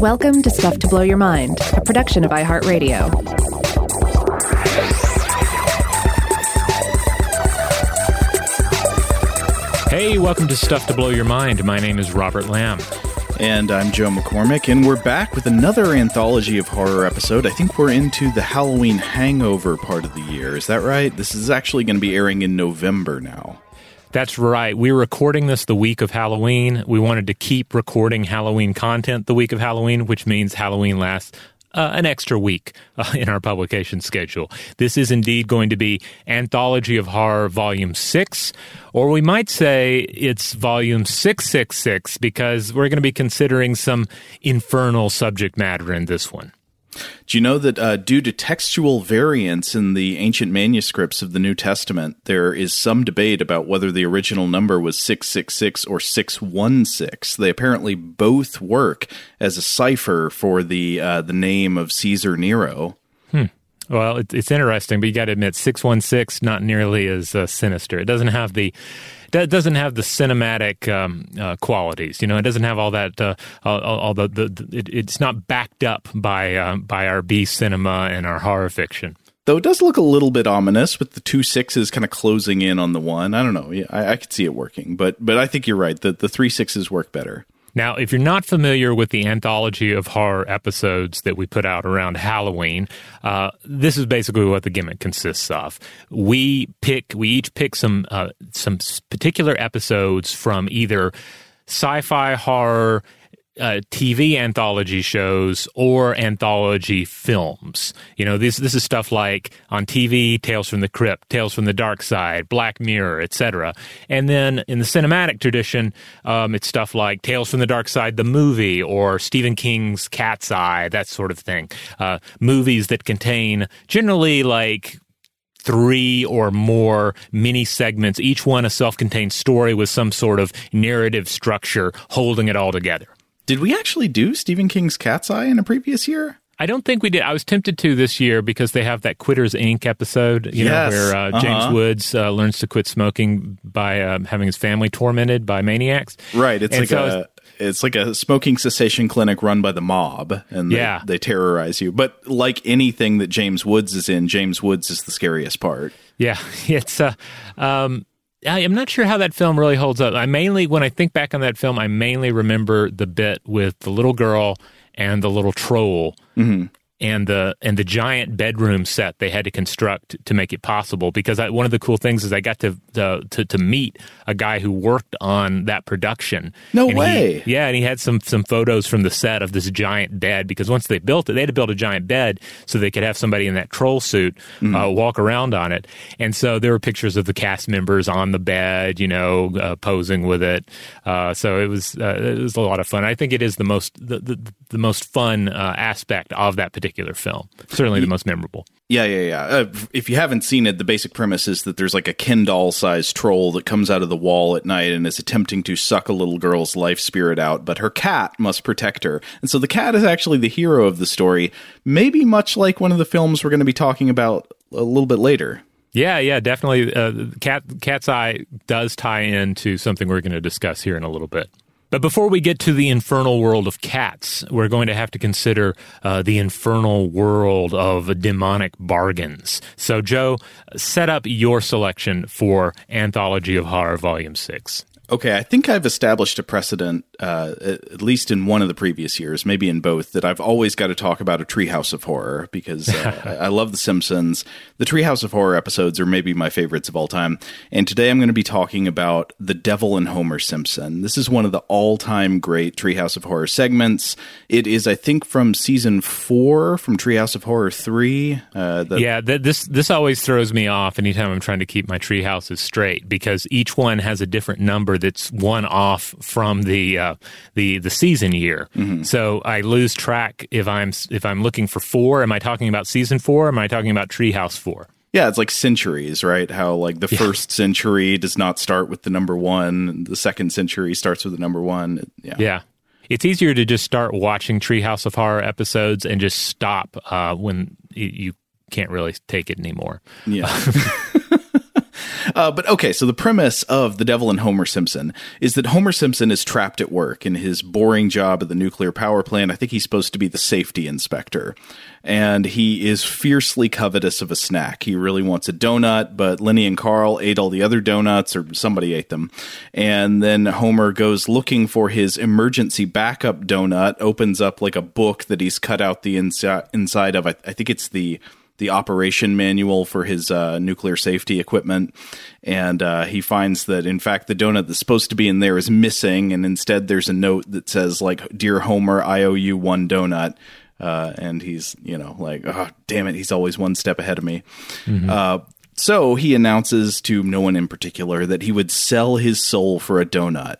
Welcome to Stuff to Blow Your Mind, a production of iHeartRadio. Hey, welcome to Stuff to Blow Your Mind. My name is Robert Lamb. And I'm Joe McCormick, and we're back with another anthology of horror episode. I think we're into the Halloween hangover part of the year. Is that right? This is actually going to be airing in November now. That's right. We're recording this the week of Halloween. We wanted to keep recording Halloween content the week of Halloween, which means Halloween lasts an extra week in our publication schedule. This is indeed going to be Anthology of Horror Volume 6, or we might say it's Volume 666, because we're going to be considering some infernal subject matter in this one. Do you know that due to textual variants in the ancient manuscripts of the New Testament, there is some debate about whether the original number was 666 or 616. They apparently both work as a cipher for the name of Caesar Nero. Well, it's interesting, but you got to admit 616 not nearly as sinister. It doesn't have the cinematic qualities. You know, it doesn't have all that. It's not backed up by our B cinema and our horror fiction. Though it does look a little bit ominous with the two sixes kind of closing in on the one. I don't know. Yeah, I could see it working, but I think you're right. The three sixes work better. Now, if you're not familiar with the anthology of horror episodes that we put out around Halloween, this is basically what the gimmick consists of. We each pick some particular episodes from either sci-fi horror, TV anthology shows, or anthology films. You know, this is stuff like on TV, Tales from the Crypt, Tales from the Dark Side, Black Mirror, etc. And then in the cinematic tradition, it's stuff like Tales from the Dark Side, the movie, or Stephen King's Cat's Eye, that sort of thing. Movies that contain generally like three or more mini segments, each one a self-contained story with some sort of narrative structure holding it all together. Did we actually do Stephen King's Cat's Eye in a previous year? I don't think we did. I was tempted to this year because they have that Quitters Inc. episode, you know, where James Woods learns to quit smoking by having his family tormented by maniacs. Right. It's like a smoking cessation clinic run by the mob, and they terrorize you. But like anything that James Woods is in, James Woods is the scariest part. Yeah, it's I'm not sure how that film really holds up. When I think back on that film, I mainly remember the bit with the little girl and the little troll and the giant bedroom set they had to construct to make it possible. Because one of the cool things is I got to meet a guy who worked on that production. No way! And he had some photos from the set of this giant bed. Because once they built it, they had to build a giant bed so they could have somebody in that troll suit walk around on it. And so there were pictures of the cast members on the bed, you know, posing with it. So it was a lot of fun. I think it is the most fun aspect of that particular film, certainly the most memorable. If you haven't seen it, the basic premise is that there's like a Ken doll sized troll that comes out of the wall at night and is attempting to suck a little girl's life spirit out, but her cat must protect her. And so the cat is actually the hero of the story, maybe much like one of the films we're going to be talking about a little bit later. Yeah, definitely. Cat's Eye does tie into something we're going to discuss here in a little bit. But before we get to the infernal world of cats, we're going to have to consider the infernal world of demonic bargains. So, Joe, set up your selection for Anthology of Horror Volume 6. Okay, I think I've established a precedent, at least in one of the previous years, maybe in both, that I've always got to talk about a Treehouse of Horror, because I love The Simpsons. The Treehouse of Horror episodes are maybe my favorites of all time. And today I'm going to be talking about The Devil and Homer Simpson. This is one of the all-time great Treehouse of Horror segments. It is, I think, from Season 4, from Treehouse of Horror 3. This always throws me off anytime I'm trying to keep my treehouses straight, because each one has a different number that's one off from the season year. So I lose track if I'm looking for 4. Am I talking about Season 4? Or am I talking about Treehouse 4? Yeah, it's like centuries, right? How like the first century does not start with the number 1. The second century starts with the number 1. Yeah. It's easier to just start watching Treehouse of Horror episodes and just stop when you can't really take it anymore. Yeah. But okay, so the premise of The Devil and Homer Simpson is that Homer Simpson is trapped at work in his boring job at the nuclear power plant. I think he's supposed to be the safety inspector. And he is fiercely covetous of a snack. He really wants a donut, but Lenny and Carl ate all the other donuts, or somebody ate them. And then Homer goes looking for his emergency backup donut, opens up like a book that he's cut out the inside of. I think it's the operation manual for his nuclear safety equipment. And he finds that, in fact, the donut that's supposed to be in there is missing. And instead, there's a note that says, like, "Dear Homer, I owe you one donut." And he's, you know, like, oh, damn it, he's always one step ahead of me. Mm-hmm. So he announces to no one in particular that he would sell his soul for a donut.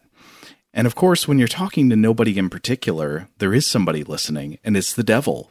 And of course, when you're talking to nobody in particular, there is somebody listening, and it's the devil.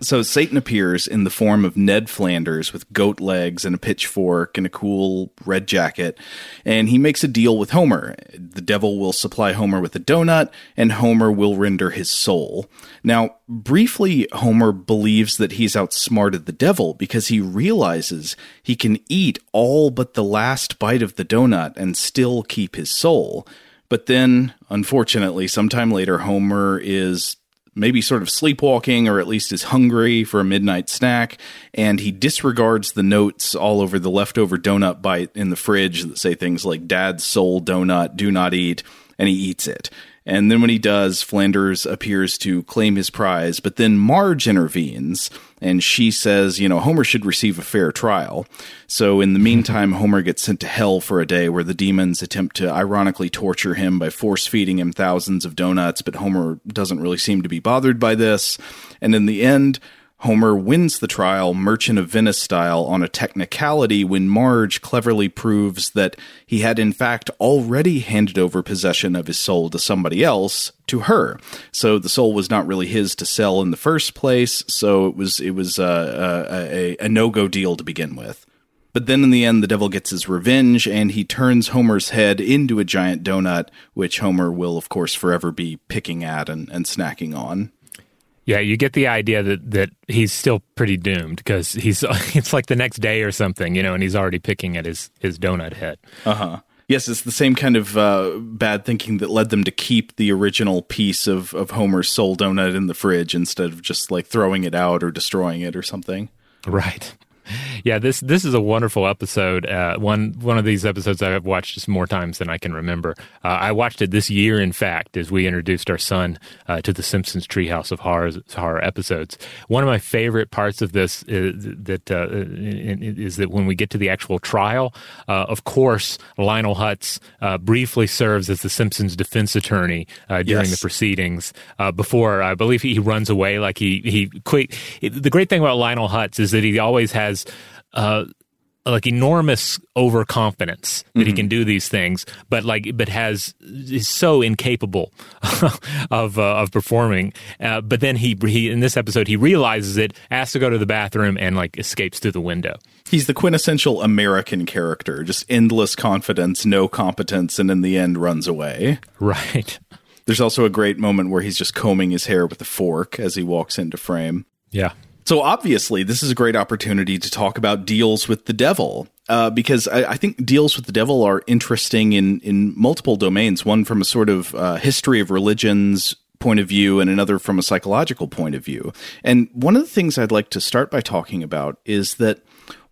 So Satan appears in the form of Ned Flanders with goat legs and a pitchfork and a cool red jacket, and he makes a deal with Homer. The devil will supply Homer with a donut, and Homer will render his soul. Now, briefly, Homer believes that he's outsmarted the devil because he realizes he can eat all but the last bite of the donut and still keep his soul. But then, unfortunately, sometime later, Homer is maybe sort of sleepwalking, or at least is hungry for a midnight snack, and he disregards the notes all over the leftover donut bite in the fridge that say things like "Dad's soul donut, do not eat," and he eats it. And then when he does, Flanders appears to claim his prize, but then Marge intervenes, and she says, you know, Homer should receive a fair trial. So in the meantime, Homer gets sent to hell for a day, where the demons attempt to ironically torture him by force-feeding him thousands of donuts, but Homer doesn't really seem to be bothered by this. And in the end, Homer wins the trial, Merchant of Venice style, on a technicality when Marge cleverly proves that he had, in fact, already handed over possession of his soul to somebody else, to her. So the soul was not really his to sell in the first place, so it was a no-go deal to begin with. But then in the end, the devil gets his revenge, and he turns Homer's head into a giant donut, which Homer will, of course, forever be picking at and snacking on. Yeah, you get the idea that he's still pretty doomed, because it's like the next day or something, you know, and he's already picking at his donut head. Uh-huh. Yes, it's the same kind of bad thinking that led them to keep the original piece of Homer's soul donut in the fridge instead of just, like, throwing it out or destroying it or something. Right. Yeah, this is a wonderful episode. One of these episodes I've watched just more times than I can remember. I watched it this year, in fact, as we introduced our son to the Simpsons Treehouse of Horror episodes. One of my favorite parts of this is that when we get to the actual trial, of course, Lionel Hutz briefly serves as the Simpsons defense attorney during the proceedings before, I believe, he runs away. Like he quit. The great thing about Lionel Hutz is that he always has like enormous overconfidence that he can do these things, but is so incapable of performing. But then he in this episode he realizes it, has to go to the bathroom, and like escapes through the window. He's the quintessential American character, just endless confidence, no competence, and in the end runs away. Right. There's also a great moment where he's just combing his hair with a fork as he walks into frame. Yeah. So obviously, this is a great opportunity to talk about deals with the devil, because I think deals with the devil are interesting in multiple domains, one from a sort of history of religions point of view and another from a psychological point of view. And one of the things I'd like to start by talking about is that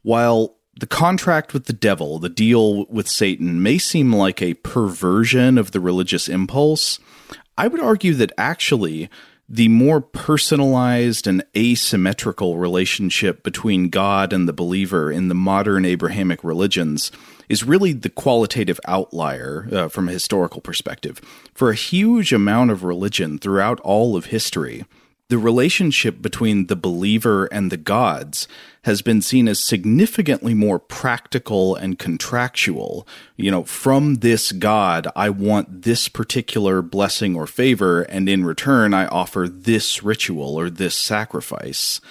while the contract with the devil, the deal with Satan, may seem like a perversion of the religious impulse, I would argue that actually the more personalized and asymmetrical relationship between God and the believer in the modern Abrahamic religions is really the qualitative outlier from a historical perspective. For a huge amount of religion throughout all of history, the relationship between the believer and the gods has been seen as significantly more practical and contractual. You know, from this God, I want this particular blessing or favor, and in return, I offer this ritual or this sacrifice.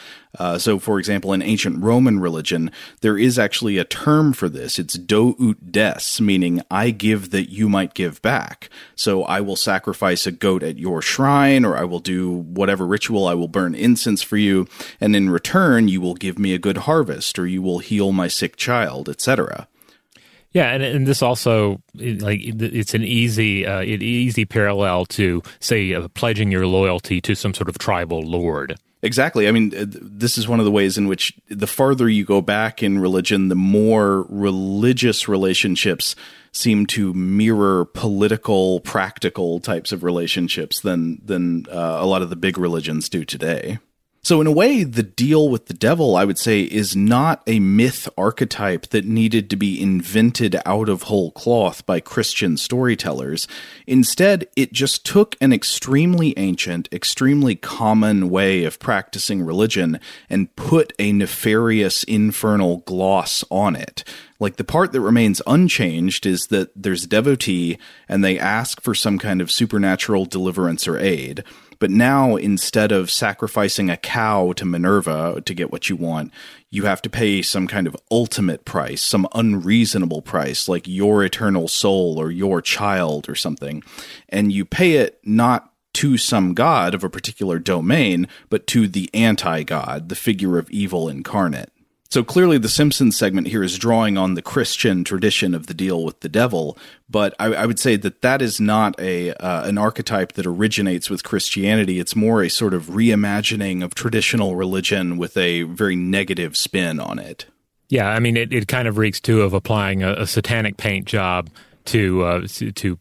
So, for example, in ancient Roman religion, there is actually a term for this. It's do ut des, meaning I give that you might give back. So I will sacrifice a goat at your shrine, or I will do whatever ritual, I will burn incense for you, and in return, you will give me a good harvest, or you will heal my sick child, etc. Yeah, and this also, like, it's an easy parallel to, say, pledging your loyalty to some sort of tribal lord. Exactly. I mean, this is one of the ways in which the farther you go back in religion, the more religious relationships seem to mirror political, practical types of relationships than a lot of the big religions do today. So in a way, the deal with the devil, I would say, is not a myth archetype that needed to be invented out of whole cloth by Christian storytellers. Instead, it just took an extremely ancient, extremely common way of practicing religion and put a nefarious infernal gloss on it. Like, the part that remains unchanged is that there's a devotee and they ask for some kind of supernatural deliverance or aid. But now, instead of sacrificing a cow to Minerva to get what you want, you have to pay some kind of ultimate price, some unreasonable price, like your eternal soul or your child or something. And you pay it not to some god of a particular domain, but to the anti-god, the figure of evil incarnate. So clearly the Simpsons segment here is drawing on the Christian tradition of the deal with the devil, but I would say that is not an archetype that originates with Christianity. It's more a sort of reimagining of traditional religion with a very negative spin on it. Yeah, I mean, it kind of reeks, too, of applying a satanic paint job to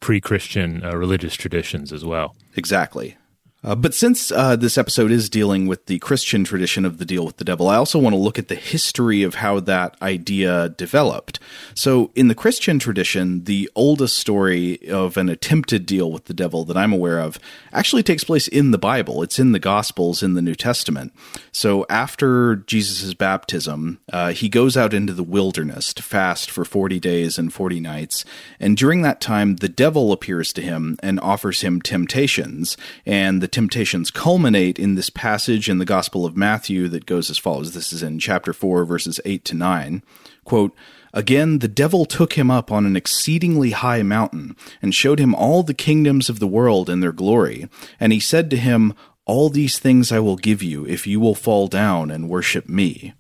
pre-Christian religious traditions as well. Exactly. But since this episode is dealing with the Christian tradition of the deal with the devil, I also want to look at the history of how that idea developed. So in the Christian tradition, the oldest story of an attempted deal with the devil that I'm aware of actually takes place in the Bible. It's in the Gospels in the New Testament. So after Jesus' baptism, he goes out into the wilderness to fast for 40 days and 40 nights. And during that time, the devil appears to him and offers him temptations. And the temptations culminate in this passage in the Gospel of Matthew that goes as follows. This is in chapter 4, verses 8-9. Quote, "Again, the devil took him up on an exceedingly high mountain and showed him all the kingdoms of the world and their glory. And he said to him, 'All these things I will give you if you will fall down and worship me.'"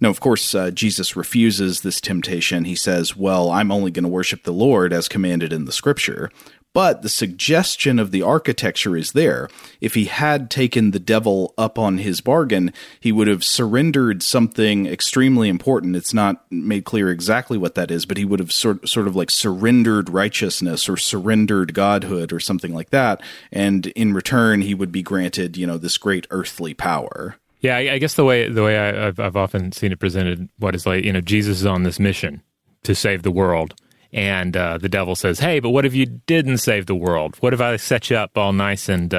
Now, of course, Jesus refuses this temptation. He says, "Well, I'm only going to worship the Lord as commanded in the Scripture." But the suggestion of the architecture is there. If he had taken the devil up on his bargain, he would have surrendered something extremely important. It's not made clear exactly what that is, but he would have sort of like surrendered righteousness or surrendered godhood or something like that. And in return, he would be granted, you know, this great earthly power. Yeah, I guess the way I've often seen it presented, what is like, you know, Jesus is on this mission to save the world. And the devil says, "Hey, but what if you didn't save the world? What if I set you up all nice and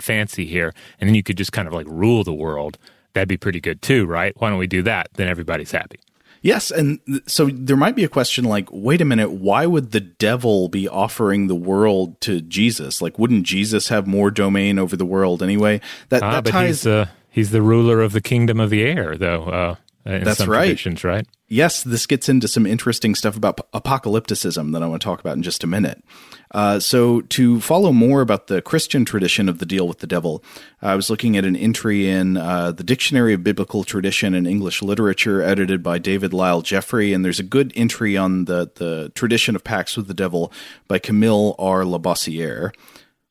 fancy here, and then you could just kind of like rule the world? That'd be pretty good too, right? Why don't we do that? Then everybody's happy." Yes, and so there might be a question like, wait a minute, why would the devil be offering the world to Jesus? Like, wouldn't Jesus have more domain over the world anyway? That ties... He's the ruler of the kingdom of the air, though, in that's some traditions, right? Yes, this gets into some interesting stuff about apocalypticism that I want to talk about in just a minute. So to follow more about the Christian tradition of the deal with the devil, I was looking at an entry in the Dictionary of Biblical Tradition in English Literature, edited by David Lyle Jeffrey, and there's a good entry on the tradition of pacts with the devil by Camille R. Labossiere.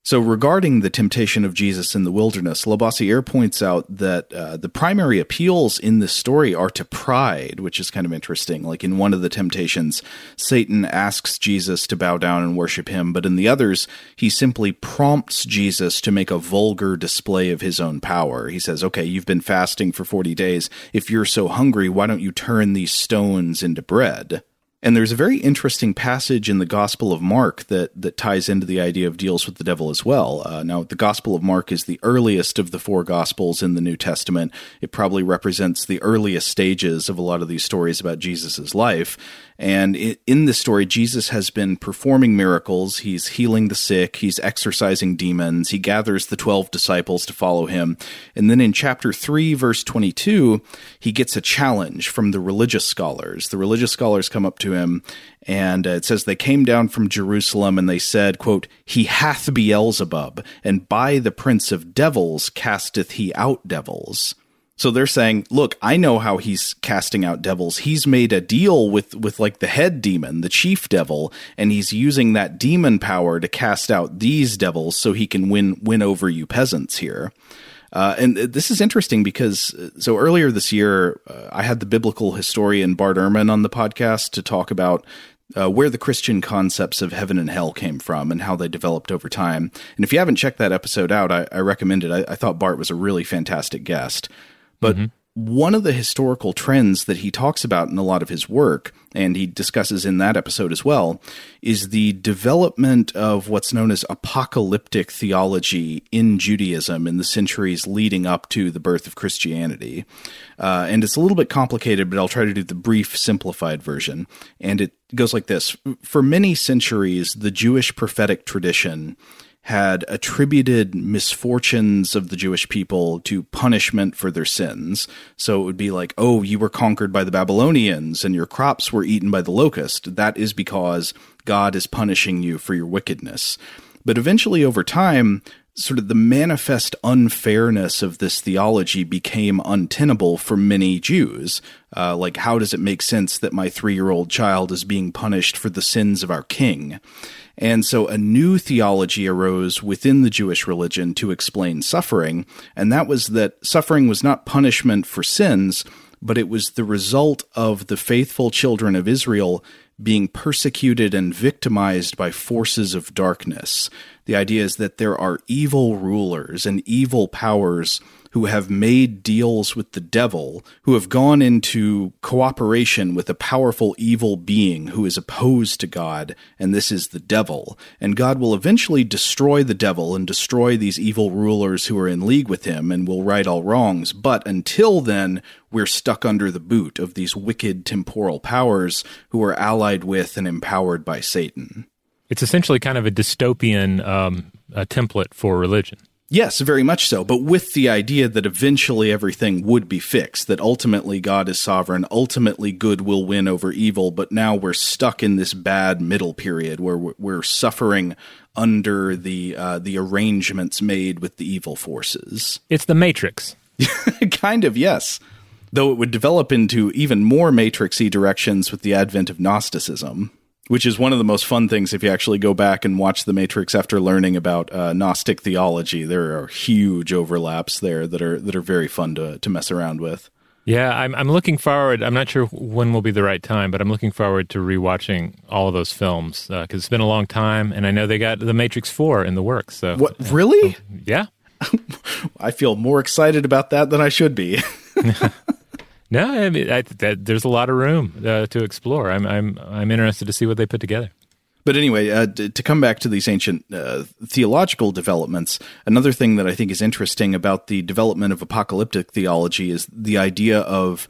So regarding the temptation of Jesus in the wilderness, Labossiere points out that the primary appeals in this story are to pride, which is kind of interesting. Like in one of the temptations, Satan asks Jesus to bow down and worship him, but in the others, he simply prompts Jesus to make a vulgar display of his own power. He says, "Okay, you've been fasting for 40 days. If you're so hungry, why don't you turn these stones into bread?" And there's a very interesting passage in the Gospel of Mark that ties into the idea of deals with the devil as well. Now, the Gospel of Mark is the earliest of the four Gospels in the New Testament. It probably represents the earliest stages of a lot of these stories about Jesus' life. And in this story, Jesus has been performing miracles. He's healing the sick. He's exorcising demons. He gathers the 12 disciples to follow him. And then in chapter 3, verse 22, he gets a challenge from the religious scholars. The religious scholars come up to him, and it says they came down from Jerusalem, and they said, quote, "He hath Beelzebub, and by the prince of devils casteth he out devils." So they're saying, look, I know how he's casting out devils. He's made a deal with like the head demon, the chief devil, and he's using that demon power to cast out these devils so he can win over you peasants here. And this is interesting because so earlier this year, I had the biblical historian Bart Ehrman on the podcast to talk about where the Christian concepts of heaven and hell came from and how they developed over time. And if you haven't checked that episode out, I recommend it. I thought Bart was a really fantastic guest. But one of the historical trends that he talks about in a lot of his work, and he discusses in that episode as well, is the development of what's known as apocalyptic theology in Judaism in the centuries leading up to the birth of Christianity. And it's a little bit complicated, but I'll try to do the brief, simplified version. And it goes like this. For many centuries, the Jewish prophetic tradition had attributed misfortunes of the Jewish people to punishment for their sins. So it would be like, oh, you were conquered by the Babylonians and your crops were eaten by the locust. That is because God is punishing you for your wickedness. But eventually over time, sort of the manifest unfairness of this theology became untenable for many Jews. Like, how does it make sense that my 3-year-old child is being punished for the sins of our king? And so a new theology arose within the Jewish religion to explain suffering, and that was that suffering was not punishment for sins, but it was the result of the faithful children of Israel being persecuted and victimized by forces of darkness. The idea is that there are evil rulers and evil powers who have made deals with the devil, who have gone into cooperation with a powerful evil being who is opposed to God, and this is the devil. And God will eventually destroy the devil and destroy these evil rulers who are in league with him and will right all wrongs. But until then, we're stuck under the boot of these wicked temporal powers who are allied with and empowered by Satan. It's essentially kind of a dystopian template for religion. Yes, very much so, but with the idea that eventually everything would be fixed, that ultimately God is sovereign, ultimately good will win over evil, but now we're stuck in this bad middle period where we're suffering under the arrangements made with the evil forces. It's the Matrix. Kind of, yes. Though it would develop into even more Matrix-y directions with the advent of Gnosticism, which is one of the most fun things if you actually go back and watch The Matrix after learning about Gnostic theology. There are huge overlaps there that are very fun to mess around with. Yeah, I'm looking forward. I'm not sure when will be the right time, but I'm looking forward to rewatching all of those films because it's been a long time, and I know they got The Matrix 4 in the works. So. What, really? So, yeah. I feel more excited about that than I should be. No, I mean, there's a lot of room to explore. I'm interested to see what they put together. But anyway, to come back to these ancient theological developments, another thing that I think is interesting about the development of apocalyptic theology is the idea of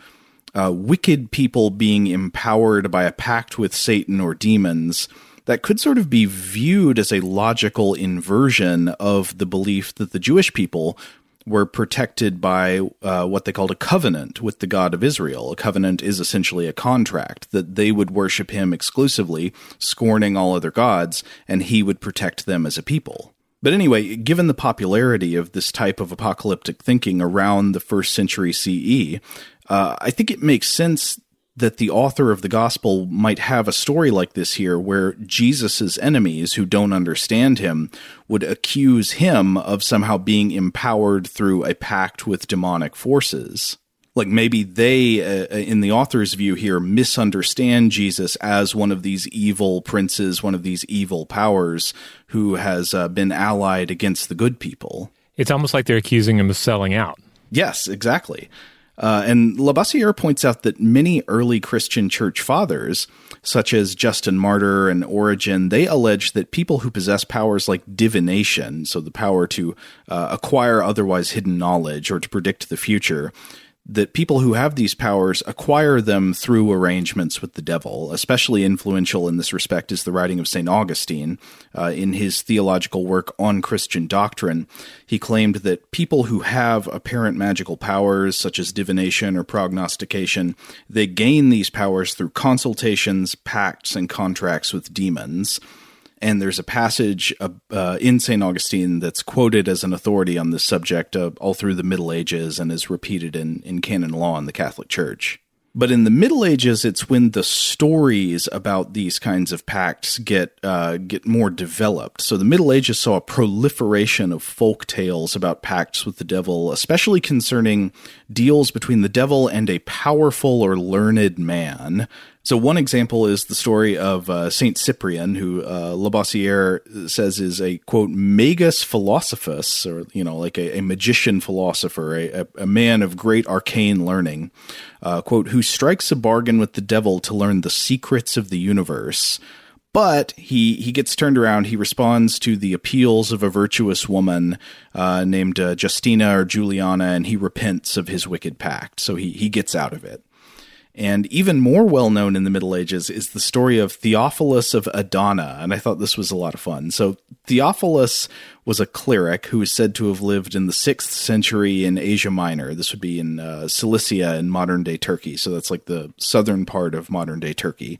wicked people being empowered by a pact with Satan or demons. That could sort of be viewed as a logical inversion of the belief that the Jewish people were protected by what they called a covenant with the God of Israel. A covenant is essentially a contract that they would worship him exclusively, scorning all other gods, and he would protect them as a people. But anyway, given the popularity of this type of apocalyptic thinking around the first century CE, I think it makes sense that the author of the gospel might have a story like this here where Jesus's enemies who don't understand him would accuse him of somehow being empowered through a pact with demonic forces. Like maybe they, in the author's view here, misunderstand Jesus as one of these evil princes, one of these evil powers who has been allied against the good people. It's almost like they're accusing him of selling out. Yes, exactly. And Labossiere points out that many early Christian church fathers, such as Justin Martyr and Origen, they allege that people who possess powers like divination, so the power to acquire otherwise hidden knowledge or to predict the future, that people who have these powers acquire them through arrangements with the devil. Especially influential in this respect is the writing of St. Augustine. In his theological work on Christian doctrine, he claimed that people who have apparent magical powers, such as divination or prognostication, they gain these powers through consultations, pacts, and contracts with demons. And there's a passage in St. Augustine that's quoted as an authority on this subject all through the Middle Ages and is repeated in canon law in the Catholic Church. But in the Middle Ages, it's when the stories about these kinds of pacts get more developed. So the Middle Ages saw a proliferation of folk tales about pacts with the devil, especially concerning deals between the devil and a powerful or learned man. So one example is the story of Saint Cyprian, who Labossiere says is a, quote, magus philosophus, or, you know, like a magician philosopher, a man of great arcane learning, quote, who strikes a bargain with the devil to learn the secrets of the universe. But he gets turned around. He responds to the appeals of a virtuous woman named Justina or Juliana, and he repents of his wicked pact. So he gets out of it. And even more well-known in the Middle Ages is the story of Theophilus of Adana, and I thought this was a lot of fun. So Theophilus was a cleric who is said to have lived in the 6th century in Asia Minor. This would be in Cilicia in modern-day Turkey, so that's like the southern part of modern-day Turkey.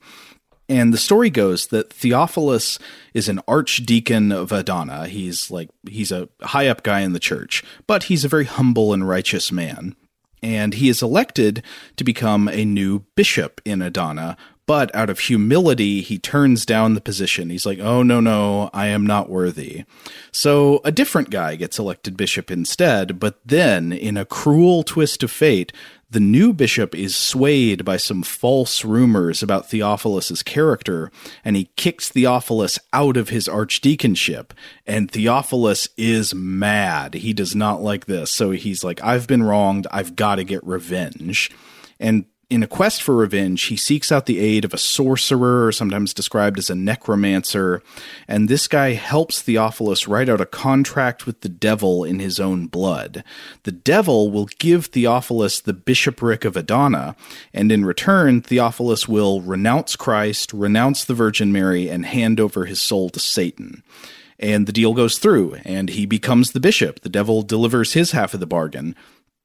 And the story goes that Theophilus is an archdeacon of Adana. He's a high-up guy in the church, but he's a very humble and righteous man. And he is elected to become a new bishop in Adana, but out of humility, he turns down the position. He's like, oh, no, I am not worthy. So a different guy gets elected bishop instead, but then in a cruel twist of fate, the new bishop is swayed by some false rumors about Theophilus's character, and he kicks Theophilus out of his archdeaconship, and Theophilus is mad. He does not like this, so he's like, I've been wronged, I've got to get revenge. And in a quest for revenge, he seeks out the aid of a sorcerer, sometimes described as a necromancer, and this guy helps Theophilus write out a contract with the devil in his own blood. The devil will give Theophilus the bishopric of Adana, and in return, Theophilus will renounce Christ, renounce the Virgin Mary, and hand over his soul to Satan. And the deal goes through, and he becomes the bishop. The devil delivers his half of the bargain.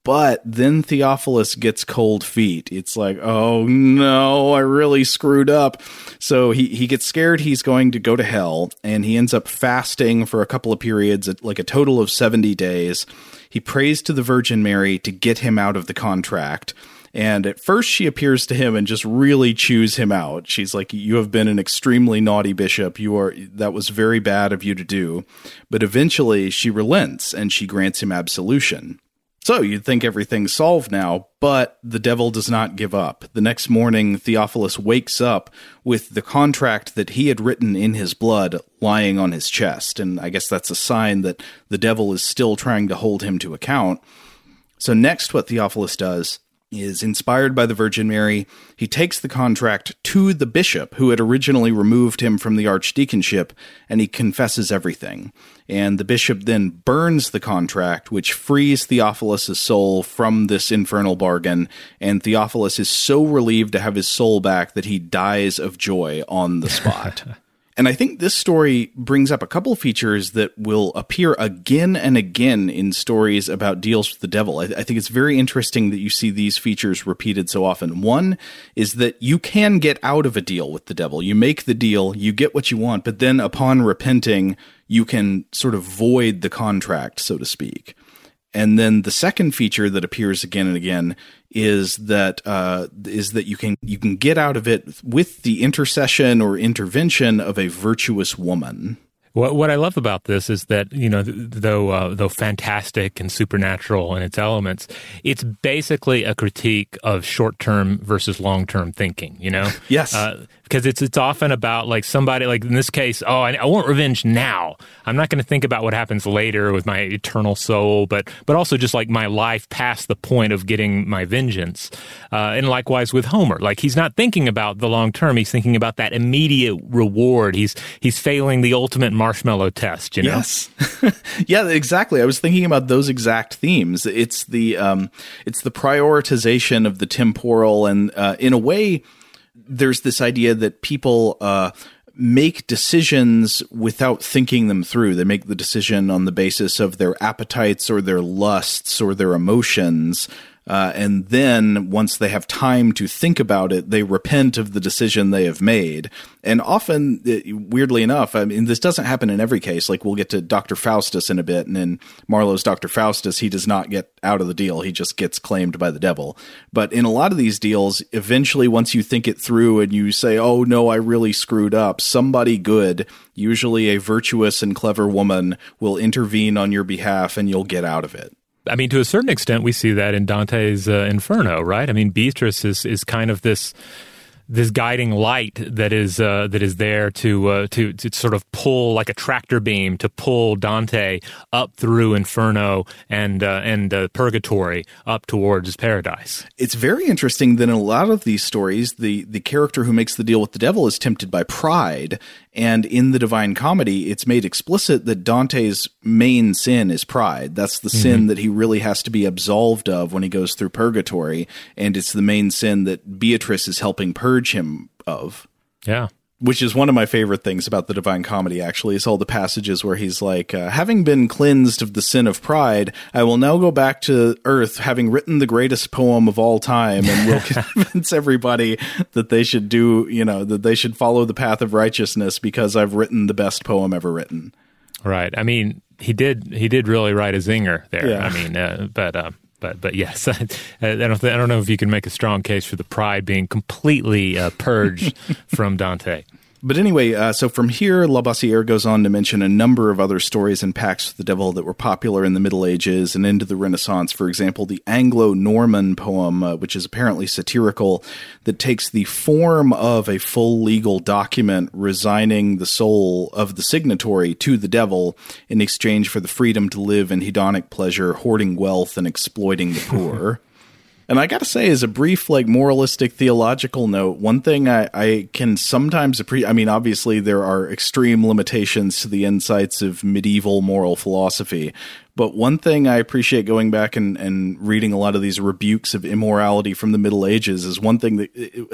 But then Theophilus gets cold feet. It's like, oh, no, I really screwed up. So he gets scared he's going to go to hell, and he ends up fasting for a couple of periods, like a total of 70 days. He prays to the Virgin Mary to get him out of the contract. And at first she appears to him and just really chews him out. She's like, you have been an extremely naughty bishop. That was very bad of you to do. But eventually she relents and she grants him absolution. So you'd think everything's solved now, but the devil does not give up. The next morning, Theophilus wakes up with the contract that he had written in his blood lying on his chest. And I guess that's a sign that the devil is still trying to hold him to account. So next, what Theophilus does is, inspired by the Virgin Mary, he takes the contract to the bishop who had originally removed him from the archdeaconship, and he confesses everything. And the bishop then burns the contract, which frees Theophilus' soul from this infernal bargain, and Theophilus is so relieved to have his soul back that he dies of joy on the spot. And I think this story brings up a couple features that will appear again and again in stories about deals with the devil. I think it's very interesting that you see these features repeated so often. One is that you can get out of a deal with the devil. You make the deal, you get what you want, but then upon repenting, you can sort of void the contract, so to speak. And then the second feature that appears again and again is that you can get out of it with the intercession or intervention of a virtuous woman. What I love about this is that, you know, though fantastic and supernatural in its elements, it's basically a critique of short-term versus long-term thinking, you know? Yes. Because it's often about, like, somebody, like in this case, oh, I want revenge now. I'm not going to think about what happens later with my eternal soul, but also just, like, my life past the point of getting my vengeance. And likewise with Homer. Like, he's not thinking about the long term. He's thinking about that immediate reward. He's failing the ultimate marshmallow test, you know? Yes. Yeah, exactly. I was thinking about those exact themes. It's the prioritization of the temporal, and in a way, there's this idea that people make decisions without thinking them through. They make the decision on the basis of their appetites or their lusts or their emotions, And then once they have time to think about it, they repent of the decision they have made. And often, weirdly enough, I mean, this doesn't happen in every case. Like, we'll get to Dr. Faustus in a bit. And in Marlowe's Dr. Faustus, he does not get out of the deal. He just gets claimed by the devil. But in a lot of these deals, eventually, once you think it through and you say, oh, no, I really screwed up, somebody good, usually a virtuous and clever woman, will intervene on your behalf and you'll get out of it. I mean, to a certain extent, we see that in Dante's Inferno, right? I mean, Beatrice is kind of this guiding light that is there to sort of pull, like a tractor beam, to pull Dante up through Inferno and Purgatory up towards paradise. It's very interesting that in a lot of these stories, the character who makes the deal with the devil is tempted by pride. And in the Divine Comedy, it's made explicit that Dante's main sin is pride. That's the sin that he really has to be absolved of when he goes through Purgatory. And it's the main sin that Beatrice is helping purge him of. Yeah. Which is one of my favorite things about the Divine Comedy, actually, is all the passages where he's like, having been cleansed of the sin of pride, I will now go back to earth, having written the greatest poem of all time, and will convince everybody that they should follow the path of righteousness because I've written the best poem ever written. Right. I mean, he did really write a zinger there. Yeah. I mean, But yes, I don't know if you can make a strong case for the pride being completely purged from Dante. But anyway, so from here, Labossiere goes on to mention a number of other stories and pacts with the devil that were popular in the Middle Ages and into the Renaissance. For example, the Anglo-Norman poem, which is apparently satirical, that takes the form of a full legal document resigning the soul of the signatory to the devil in exchange for the freedom to live in hedonic pleasure, hoarding wealth, and exploiting the poor. And I got to say, as a brief, like, moralistic theological note, one thing I can sometimes obviously there are extreme limitations to the insights of medieval moral philosophy. But one thing I appreciate going back and reading a lot of these rebukes of immorality from the Middle Ages is a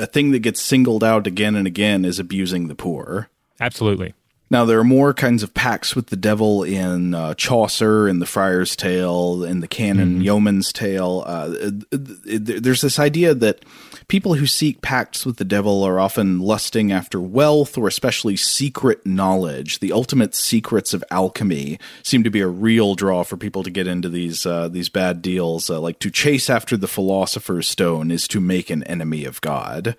thing that gets singled out again and again is abusing the poor. Absolutely. Now, there are more kinds of pacts with the devil in Chaucer, in The Friar's Tale, in the canon Yeoman's Tale. There's this idea that people who seek pacts with the devil are often lusting after wealth, or especially secret knowledge. The ultimate secrets of alchemy seem to be a real draw for people to get into these bad deals. Like, to chase after the philosopher's stone is to make an enemy of God.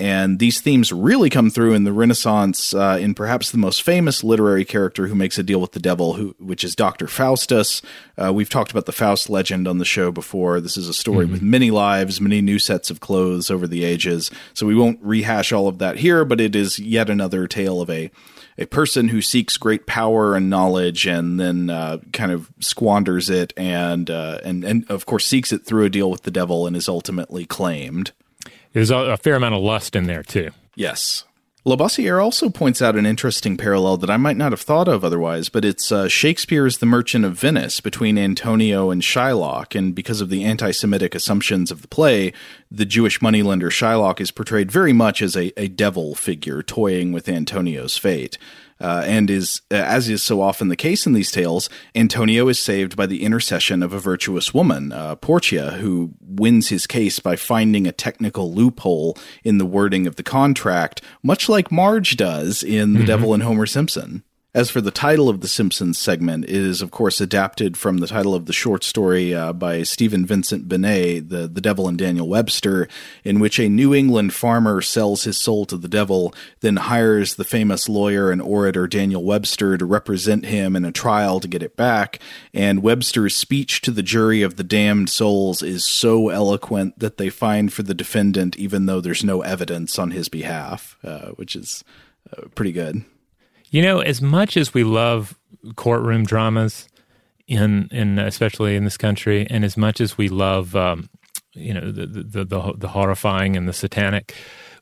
And these themes really come through in the Renaissance, in perhaps the most famous literary character who makes a deal with the devil, which is Dr. Faustus. We've talked about the Faust legend on the show before. This is a story with many lives, many new sets of clothes over the ages. So we won't rehash all of that here, but it is yet another tale of a person who seeks great power and knowledge and then kind of squanders it and of course seeks it through a deal with the devil and is ultimately claimed. There's a fair amount of lust in there, too. Yes. Labossiere also points out an interesting parallel that I might not have thought of otherwise, but it's Shakespeare's The Merchant of Venice between Antonio and Shylock, and because of the anti-Semitic assumptions of the play, the Jewish moneylender Shylock is portrayed very much as a devil figure toying with Antonio's fate. And is, as is so often the case in these tales, Antonio is saved by the intercession of a virtuous woman, Portia, who wins his case by finding a technical loophole in the wording of the contract, much like Marge does in The Devil and Homer Simpson. As for the title of the Simpsons segment, it is, of course, adapted from the title of the short story by Stephen Vincent Benet, The Devil and Daniel Webster, in which a New England farmer sells his soul to the devil, then hires the famous lawyer and orator Daniel Webster to represent him in a trial to get it back, and Webster's speech to the jury of the damned souls is so eloquent that they find for the defendant even though there's no evidence on his behalf, which is pretty good. You know, as much as we love courtroom dramas, especially in this country, and as much as we love, the horrifying and the satanic,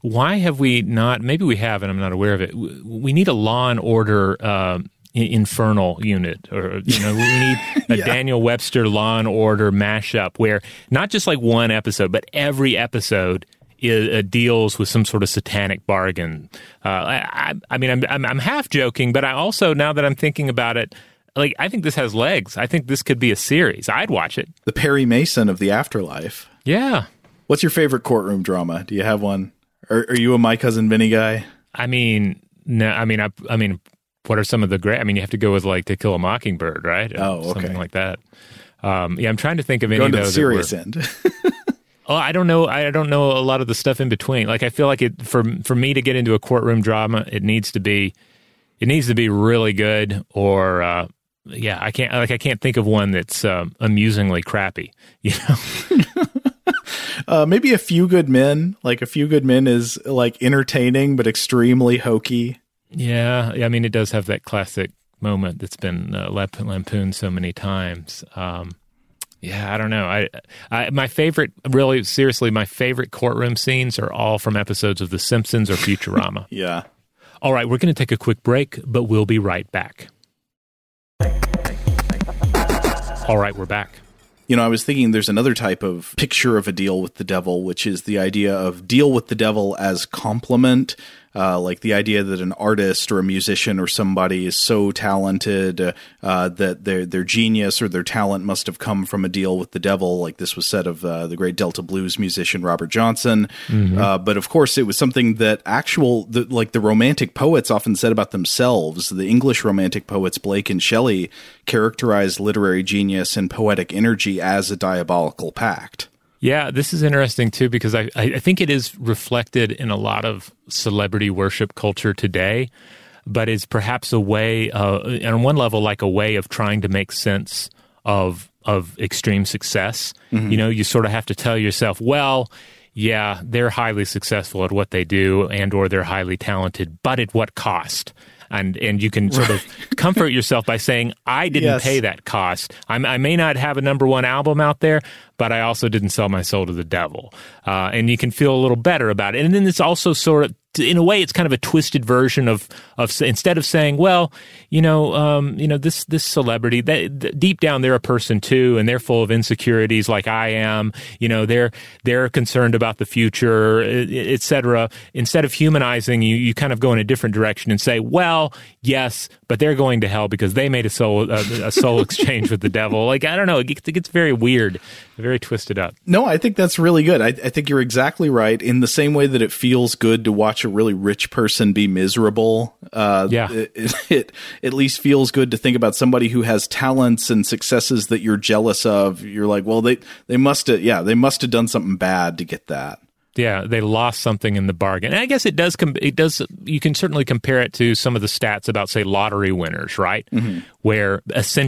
why have we not? Maybe we have, and I'm not aware of it. We need a Law and Order infernal unit, or we need a Daniel Webster Law and Order mashup, where not just like one episode, but every episode deals with some sort of satanic bargain. I mean, I'm half joking, but I also, now that I'm thinking about it, Like, I think this has legs. I think this could be a series. I'd watch it. The Perry Mason of the afterlife. Yeah. What's your favorite courtroom drama? Do you have one? Are you a My Cousin Vinny guy? I mean, no. I mean, what are some of the great? I mean, you have to go with like To Kill a Mockingbird, right? Or oh, okay. Something like that. Yeah, I'm trying to think of any of those. Going to the serious end. Oh, I don't know. I don't know a lot of the stuff in between. Like, I feel like it for me to get into a courtroom drama, it needs to be really good. Or yeah, I can't think of one that's amusingly crappy. You know. Maybe A Few Good Men. Like, A Few Good Men is like entertaining but extremely hokey. Yeah, I mean, it does have that classic moment that's been lampooned so many times. Yeah, I don't know. My favorite courtroom scenes are all from episodes of The Simpsons or Futurama. Yeah. All right, we're going to take a quick break, but we'll be right back. All right, we're back. You know, I was thinking there's another type of picture of a deal with the devil, which is the idea of deal with the devil as compliment, like the idea that an artist or a musician or somebody is so talented that their genius or their talent must have come from a deal with the devil. Like this was said of the great Delta blues musician Robert Johnson. Mm-hmm. But of course, it was something that the Romantic poets often said about themselves. The English Romantic poets Blake and Shelley characterized literary genius and poetic energy as a diabolical pact. Yeah, this is interesting, too, because I think it is reflected in a lot of celebrity worship culture today, but it's perhaps a way, on one level, like a way of trying to make sense of extreme success. Mm-hmm. You know, you sort of have to tell yourself, well, yeah, they're highly successful at what they do and or they're highly talented, but at what cost? And you can sort of comfort yourself by saying, I didn't pay that cost. I may not have a number one album out there, but I also didn't sell my soul to the devil. And you can feel a little better about it. And then it's also sort of, in a way, it's kind of a twisted version of instead of saying, well, this celebrity, deep down they're a person too, and they're full of insecurities like I am. You know, they're concerned about the future, et cetera. Instead of humanizing, you kind of go in a different direction and say, well, yes, but they're going to hell because they made a soul exchange with the devil. Like, I don't know, it gets very weird, very twisted up. No, I think that's really good. I think you're exactly right. In the same way that it feels good to watch a really rich person be miserable. It at least feels good to think about somebody who has talents and successes that you're jealous of. You're like, well, they must have done something bad to get that. Yeah, they lost something in the bargain. And I guess it does. You can certainly compare it to some of the stats about, say, lottery winners, right? Mm-hmm. Where there's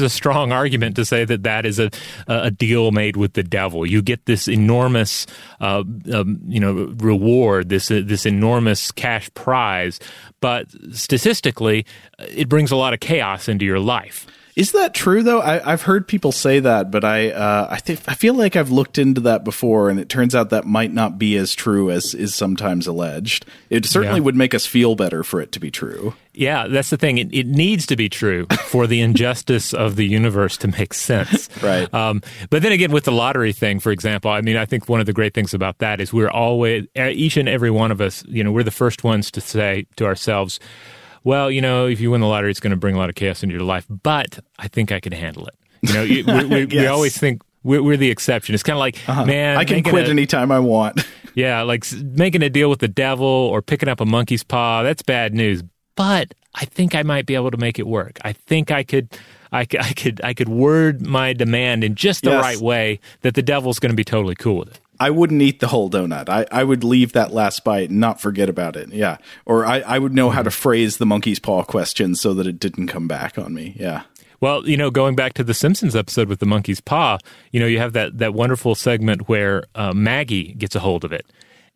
a strong argument to say that is a deal made with the devil. You get this enormous, reward, this enormous cash prize, but statistically, it brings a lot of chaos into your life. Is that true, though? I've heard people say that, but I feel like I've looked into that before, and it turns out that might not be as true as is sometimes alleged. It certainly would make us feel better for it to be true. Yeah, that's the thing. It needs to be true for the injustice of the universe to make sense. Right. But then again, with the lottery thing, for example, I mean, I think one of the great things about that is we're always, each and every one of us, you know, we're the first ones to say to ourselves, well, you know, if you win the lottery, it's going to bring a lot of chaos into your life, but I think I can handle it. You know, we always think we're the exception. It's kind of like, man, I can quit anytime I want. Yeah, like making a deal with the devil or picking up a monkey's paw, that's bad news, but I think I might be able to make it work. I think I could word my demand in just the right way that the devil's going to be totally cool with it. I wouldn't eat the whole donut. I would leave that last bite and not forget about it. Yeah. Or I would know how to phrase the monkey's paw question so that it didn't come back on me. Yeah. Well, you know, going back to the Simpsons episode with the monkey's paw, you know, you have that wonderful segment where Maggie gets a hold of it.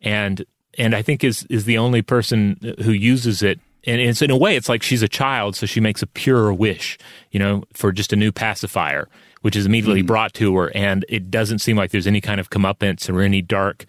And I think is the only person who uses it. And it's, in a way, it's like she's a child, so she makes a pure wish, you know, for just a new pacifier, which is immediately brought to her, and it doesn't seem like there's any kind of comeuppance or any dark,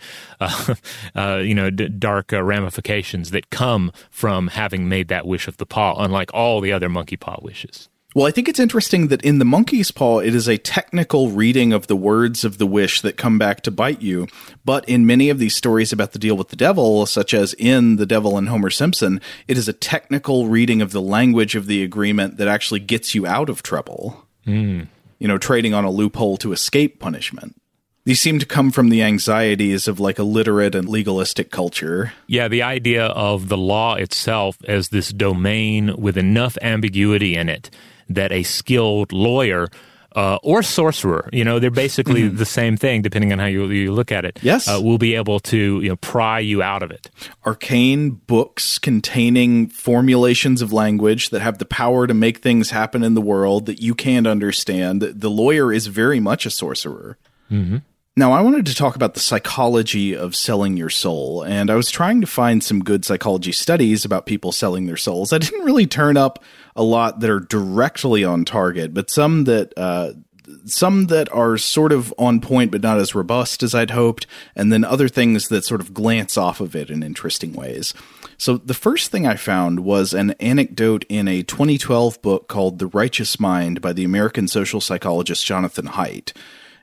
ramifications that come from having made that wish of the paw, unlike all the other monkey paw wishes. Well, I think it's interesting that in The Monkey's Paw, it is a technical reading of the words of the wish that come back to bite you. But in many of these stories about the deal with the devil, such as in The Devil and Homer Simpson, it is a technical reading of the language of the agreement that actually gets you out of trouble, you know, trading on a loophole to escape punishment. These seem to come from the anxieties of like a literate and legalistic culture. Yeah, the idea of the law itself as this domain with enough ambiguity in it that a skilled lawyer or sorcerer, you know, they're basically the same thing, depending on how you look at it, will be able to, you know, pry you out of it. Arcane books containing formulations of language that have the power to make things happen in the world that you can't understand. The lawyer is very much a sorcerer. Mm-hmm. Now, I wanted to talk about the psychology of selling your soul, and I was trying to find some good psychology studies about people selling their souls. I didn't really turn up a lot that are directly on target, but some that are sort of on point but not as robust as I'd hoped, and then other things that sort of glance off of it in interesting ways. So the first thing I found was an anecdote in a 2012 book called The Righteous Mind by the American social psychologist Jonathan Haidt.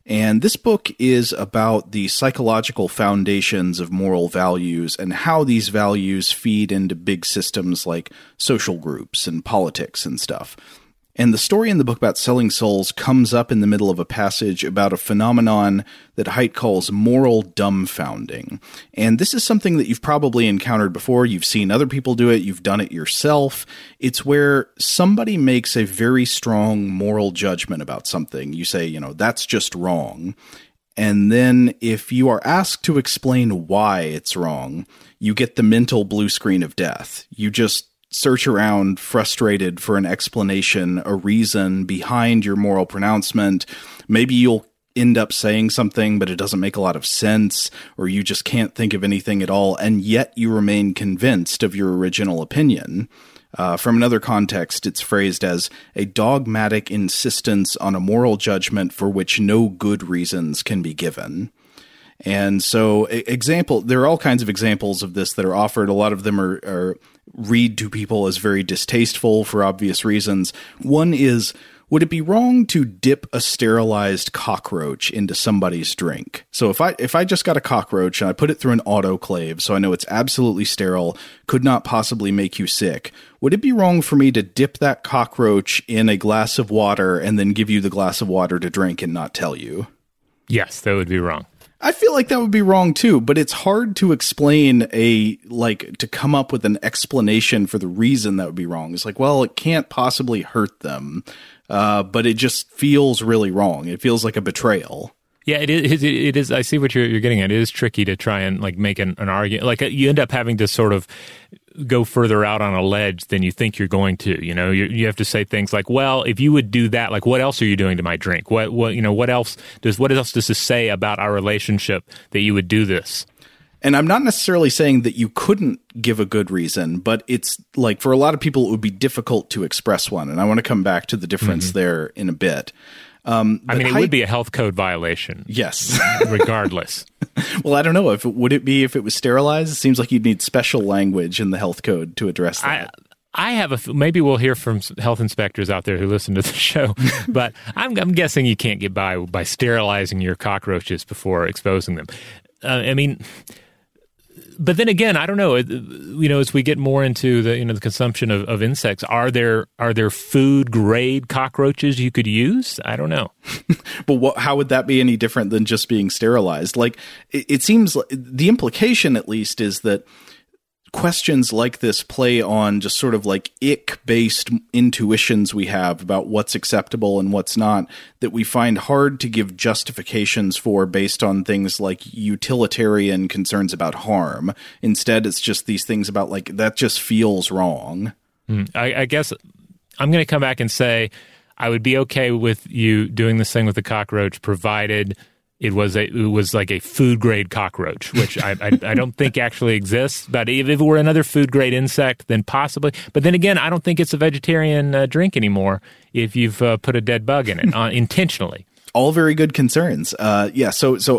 And this book is about the psychological foundations of moral values and how these values feed into big systems like social groups and politics and stuff. And the story in the book about selling souls comes up in the middle of a passage about a phenomenon that Haidt calls moral dumbfounding. And this is something that you've probably encountered before. You've seen other people do it. You've done it yourself. It's where somebody makes a very strong moral judgment about something. You say, you know, that's just wrong. And then if you are asked to explain why it's wrong, you get the mental blue screen of death. You just search around frustrated for an explanation, a reason behind your moral pronouncement. Maybe you'll end up saying something, but it doesn't make a lot of sense, or you just can't think of anything at all, and yet you remain convinced of your original opinion. From another context, it's phrased as a dogmatic insistence on a moral judgment for which no good reasons can be given. And so there are all kinds of examples of this that are offered. A lot of them are read to people as very distasteful for obvious reasons. One is, would it be wrong to dip a sterilized cockroach into somebody's drink? So if I just got a cockroach and I put it through an autoclave, so I know it's absolutely sterile, could not possibly make you sick, would it be wrong for me to dip that cockroach in a glass of water and then give you the glass of water to drink and not tell you? Yes, that would be wrong. I feel like that would be wrong too, but it's hard to explain to come up with an explanation for the reason that would be wrong. It's like, well, it can't possibly hurt them, but it just feels really wrong. It feels like a betrayal. Yeah, it is. I see what you're getting at. It is tricky to try and like make an argument. Like you end up having to sort of go further out on a ledge than you think you're going to. You know, you have to say things like, "Well, if you would do that, like, what else are you doing to my drink? What, you know, what else does this say about our relationship that you would do this?" And I'm not necessarily saying that you couldn't give a good reason, but it's like for a lot of people, it would be difficult to express one. And I want to come back to the difference there in a bit. It would be a health code violation. Yes. Regardless. Well, I don't know. Would it be if it was sterilized? It seems like you'd need special language in the health code to address that. Maybe we'll hear from health inspectors out there who listen to the show, but I'm guessing you can't get by sterilizing your cockroaches before exposing them. But then again, I don't know. You know, as we get more into the consumption of insects, are there food grade cockroaches you could use? I don't know. But how would that be any different than just being sterilized? Like it seems like the implication, at least, is that questions like this play on just sort of like ick-based intuitions we have about what's acceptable and what's not, that we find hard to give justifications for based on things like utilitarian concerns about harm. Instead, it's just these things about like, that just feels wrong. I guess I'm going to come back and say I would be okay with you doing this thing with the cockroach provided it was like a food-grade cockroach, which I don't think actually exists. But if it were another food-grade insect, then possibly. But then again, I don't think it's a vegetarian drink anymore if you've put a dead bug in it intentionally. All very good concerns. So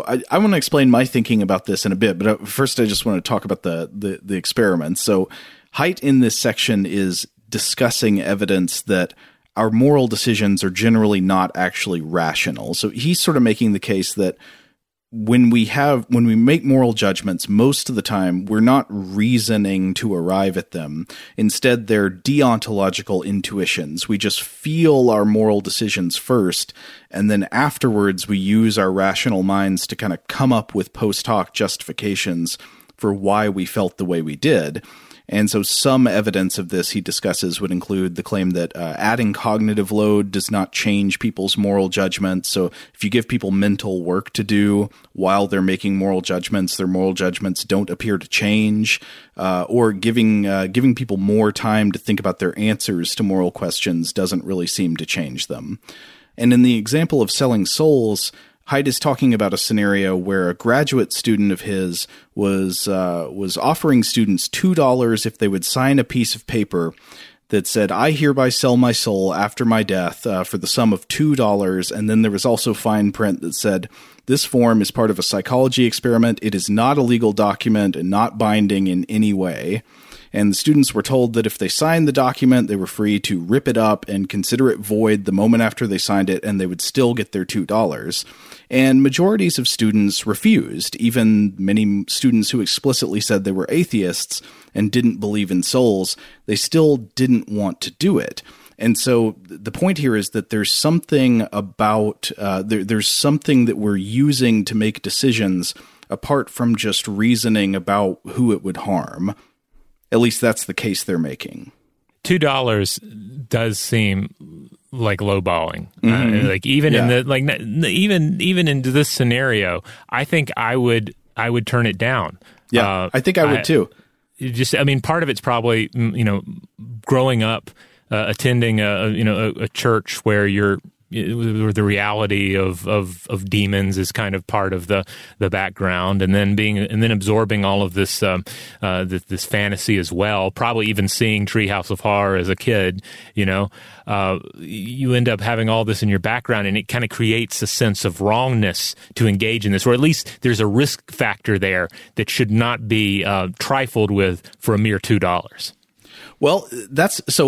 I want to explain my thinking about this in a bit. But first, I just want to talk about the experiments. So Haidt in this section is discussing evidence that our moral decisions are generally not actually rational. So he's sort of making the case that when we make moral judgments, most of the time we're not reasoning to arrive at them. Instead, they're deontological intuitions. We just feel our moral decisions first, and then afterwards we use our rational minds to kind of come up with post hoc justifications for why we felt the way we did. And so some evidence of this he discusses would include the claim that adding cognitive load does not change people's moral judgments. So if you give people mental work to do while they're making moral judgments, their moral judgments don't appear to change. Or giving people more time to think about their answers to moral questions doesn't really seem to change them. And in the example of selling souls, Haidt is talking about a scenario where a graduate student of his was offering students $2 if they would sign a piece of paper that said, "I hereby sell my soul after my death for the sum of $2. And then there was also fine print that said, "This form is part of a psychology experiment. It is not a legal document and not binding in any way." And the students were told that if they signed the document, they were free to rip it up and consider it void the moment after they signed it, and they would still get their $2. And majorities of students refused, even many students who explicitly said they were atheists and didn't believe in souls, they still didn't want to do it. And so the point here is that there's something about there's something that we're using to make decisions apart from just reasoning about who it would harm. At least that's the case they're making. $2 does seem like lowballing. Mm-hmm. Even into this scenario, I think I would turn it down. Yeah, I think I would too. Part of it's probably growing up attending a church where the reality of demons is kind of part of the background, and then absorbing all of this this fantasy as well. Probably even seeing Treehouse of Horror as a kid, you end up having all this in your background, and it kind of creates a sense of wrongness to engage in this, or at least there's a risk factor there that should not be trifled with for a mere $2. Well,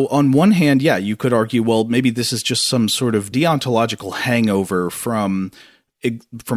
on one hand, yeah, you could argue, well, maybe this is just some sort of deontological hangover from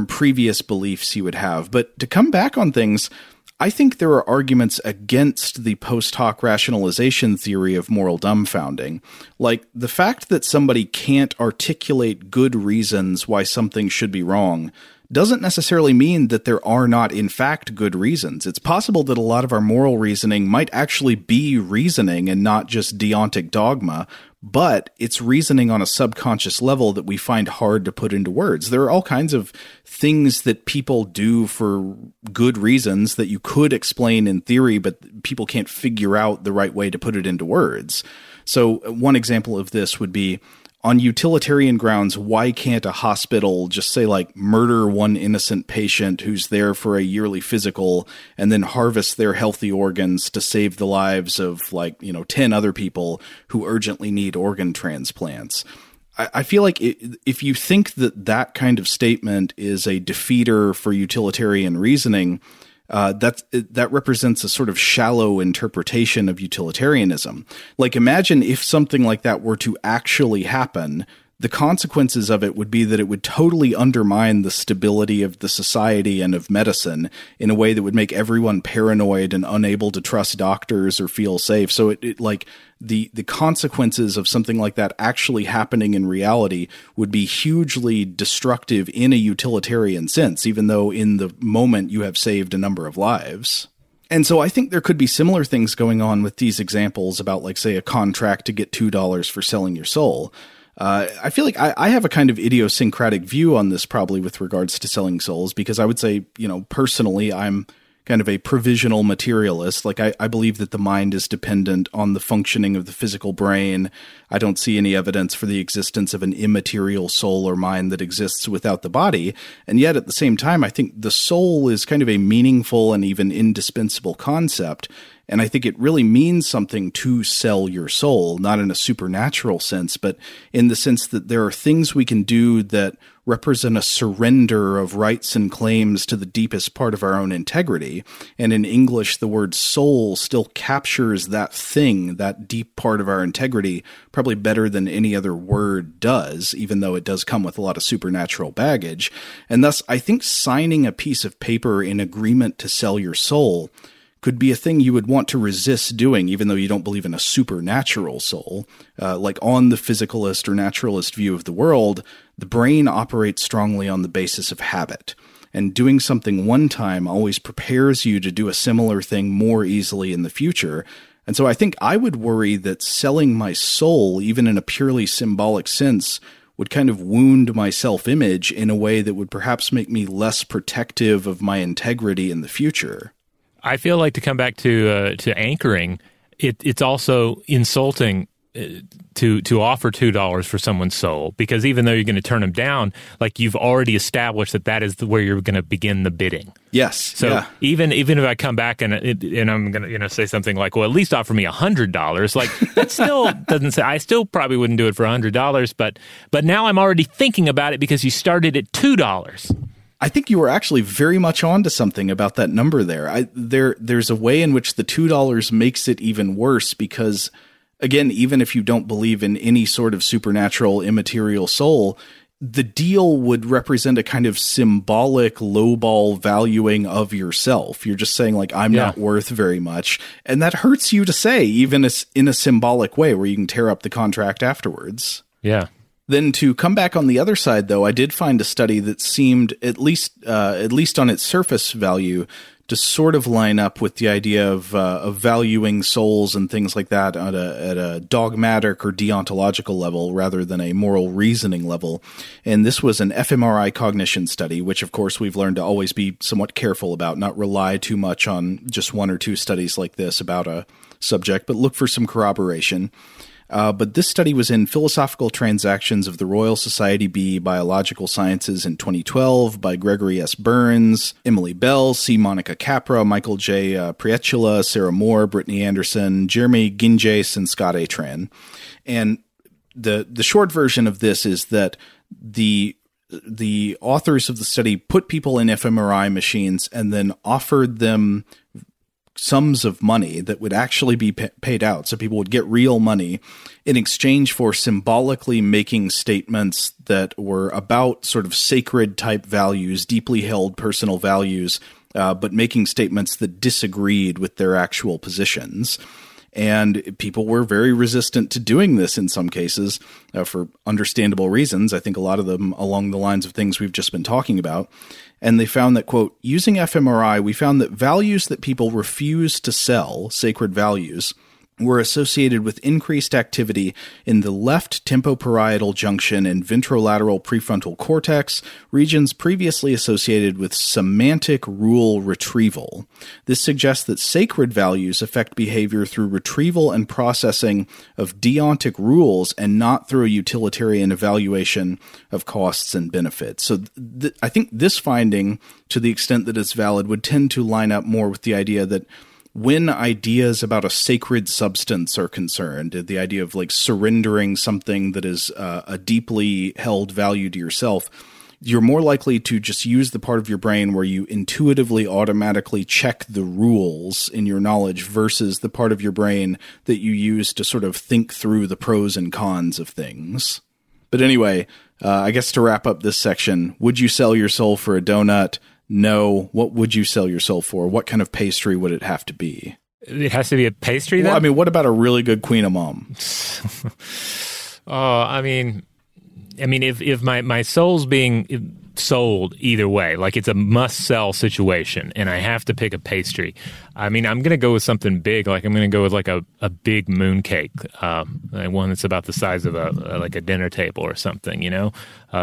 previous beliefs you would have. But to come back on things, I think there are arguments against the post hoc rationalization theory of moral dumbfounding. Like the fact that somebody can't articulate good reasons why something should be wrong doesn't necessarily mean that there are not, in fact, good reasons. It's possible that a lot of our moral reasoning might actually be reasoning and not just deontic dogma, but it's reasoning on a subconscious level that we find hard to put into words. There are all kinds of things that people do for good reasons that you could explain in theory, but people can't figure out the right way to put it into words. So one example of this would be, on utilitarian grounds, why can't a hospital just say, like, murder one innocent patient who's there for a yearly physical and then harvest their healthy organs to save the lives of, 10 other people who urgently need organ transplants? I feel like if you think that that kind of statement is a defeater for utilitarian reasoning, that represents a sort of shallow interpretation of utilitarianism. Like, imagine if something like that were to actually happen, the consequences of it would be that it would totally undermine the stability of the society and of medicine in a way that would make everyone paranoid and unable to trust doctors or feel safe. So the consequences of something like that actually happening in reality would be hugely destructive in a utilitarian sense, even though in the moment you have saved a number of lives. And so I think there could be similar things going on with these examples about, like, say, a contract to get $2 for selling your soul. I feel like I have a kind of idiosyncratic view on this probably with regards to selling souls, because I would say, personally, I'm kind of a provisional materialist. Like, I believe that the mind is dependent on the functioning of the physical brain. I don't see any evidence for the existence of an immaterial soul or mind that exists without the body. And yet at the same time, I think the soul is kind of a meaningful and even indispensable concept. And I think it really means something to sell your soul, not in a supernatural sense, but in the sense that there are things we can do that represent a surrender of rights and claims to the deepest part of our own integrity. And in English, the word soul still captures that thing, that deep part of our integrity, probably better than any other word does, even though it does come with a lot of supernatural baggage. And thus, I think signing a piece of paper in agreement to sell your soul could be a thing you would want to resist doing, even though you don't believe in a supernatural soul. Like on the physicalist or naturalist view of the world, the brain operates strongly on the basis of habit. And doing something one time always prepares you to do a similar thing more easily in the future. And so I think I would worry that selling my soul, even in a purely symbolic sense, would kind of wound my self-image in a way that would perhaps make me less protective of my integrity in the future. I feel like, to come back to anchoring, it's also insulting to offer $2 for someone's soul, because even though you're going to turn them down, like, you've already established that is where you're going to begin the bidding. Yes. So even if I come back and I'm going to say something like, well, at least offer me $100, like, that still doesn't say. I still probably wouldn't do it for $100, but now I'm already thinking about it because you started at $2. I think you were actually very much onto something about that number there. There's a way in which the $2 makes it even worse because, again, even if you don't believe in any sort of supernatural, immaterial soul, the deal would represent a kind of symbolic lowball valuing of yourself. You're just saying, like, I'm not worth very much. And that hurts you to say, even in a symbolic way where you can tear up the contract afterwards. Yeah. Then to come back on the other side, though, I did find a study that seemed, at least on its surface value, to sort of line up with the idea of valuing souls and things like that at a dogmatic or deontological level rather than a moral reasoning level. And this was an fMRI cognition study, which, of course, we've learned to always be somewhat careful about, not rely too much on just one or two studies like this about a subject, but look for some corroboration. But this study was in Philosophical Transactions of the Royal Society B Biological Sciences in 2012 by Gregory S. Burns, Emily Bell, C. Monica Capra, Michael J. Prietula, Sarah Moore, Brittany Anderson, Jeremy Ginges, and Scott Atran. And the short version of this is that the authors of the study put people in fMRI machines and then offered them sums of money that would actually be paid out. So people would get real money in exchange for symbolically making statements that were about sort of sacred type values, deeply held personal values, but making statements that disagreed with their actual positions. And people were very resistant to doing this in some cases for understandable reasons. I think a lot of them along the lines of things we've just been talking about. And they found that, quote, using fMRI, we found that values that people refused to sell, sacred values, were associated with increased activity in the left tempoparietal junction and ventrolateral prefrontal cortex, regions previously associated with semantic rule retrieval. This suggests that sacred values affect behavior through retrieval and processing of deontic rules and not through a utilitarian evaluation of costs and benefits. So I think this finding, to the extent that it's valid, would tend to line up more with the idea that when ideas about a sacred substance are concerned, the idea of, like, surrendering something that is a deeply held value to yourself, you're more likely to just use the part of your brain where you intuitively automatically check the rules in your knowledge versus the part of your brain that you use to sort of think through the pros and cons of things. But anyway, I guess to wrap up this section, would you sell your soul for a donut? No. What would you sell your soul for? What kind of pastry would it have to be? It has to be a pastry, then? Well, I mean, what about a really good Queen of Mom? I mean, if my soul's being sold either way, like, it's a must-sell situation, and I have to pick a pastry, I mean, I'm going to go with something big. Like, I'm going to go with, like, a big moon cake, one that's about the size of a dinner table or something,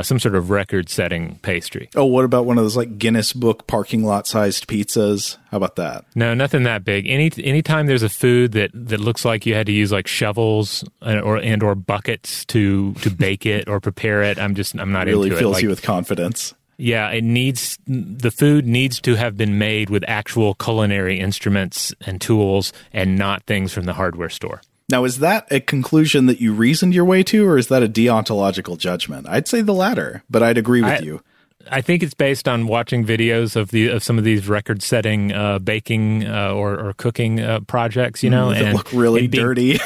some sort of record-setting pastry. Oh, what about one of those, like, Guinness Book parking lot-sized pizzas? How about that? No, nothing that big. Anytime there's a food that looks like you had to use, like, shovels or buckets to bake it or prepare it, I'm not into it. Really fills you with confidence. Yeah, the food needs to have been made with actual culinary instruments and tools and not things from the hardware store. Now, is that a conclusion that you reasoned your way to, or is that a deontological judgment? I'd say the latter, but I'd agree with you. I think it's based on watching videos of some of these record-setting baking or cooking projects, you know. That look really dirty.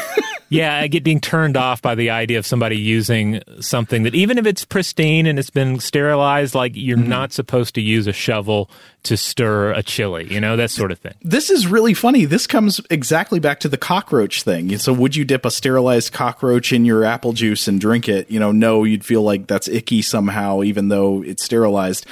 Yeah, I get being turned off by the idea of somebody using something that, even if it's pristine and it's been sterilized, like you're not supposed to use a shovel to stir a chili, you know, that sort of thing. This is really funny. This comes exactly back to the cockroach thing. So would you dip a sterilized cockroach in your apple juice and drink it? You know, no, you'd feel like that's icky somehow, even though it's sterilized.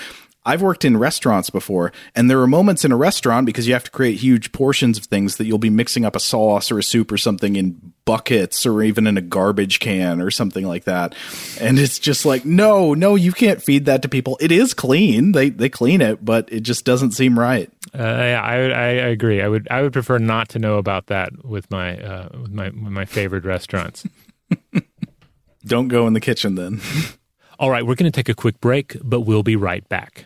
I've worked in restaurants before, and there are moments in a restaurant, because you have to create huge portions of things, that you'll be mixing up a sauce or a soup or something in buckets or even in a garbage can or something like that. And it's just like, no, you can't feed that to people. It is clean. They clean it, but it just doesn't seem right. I agree. I would prefer not to know about that with my favorite restaurants. Don't go in the kitchen then. All right, we're going to take a quick break, but we'll be right back.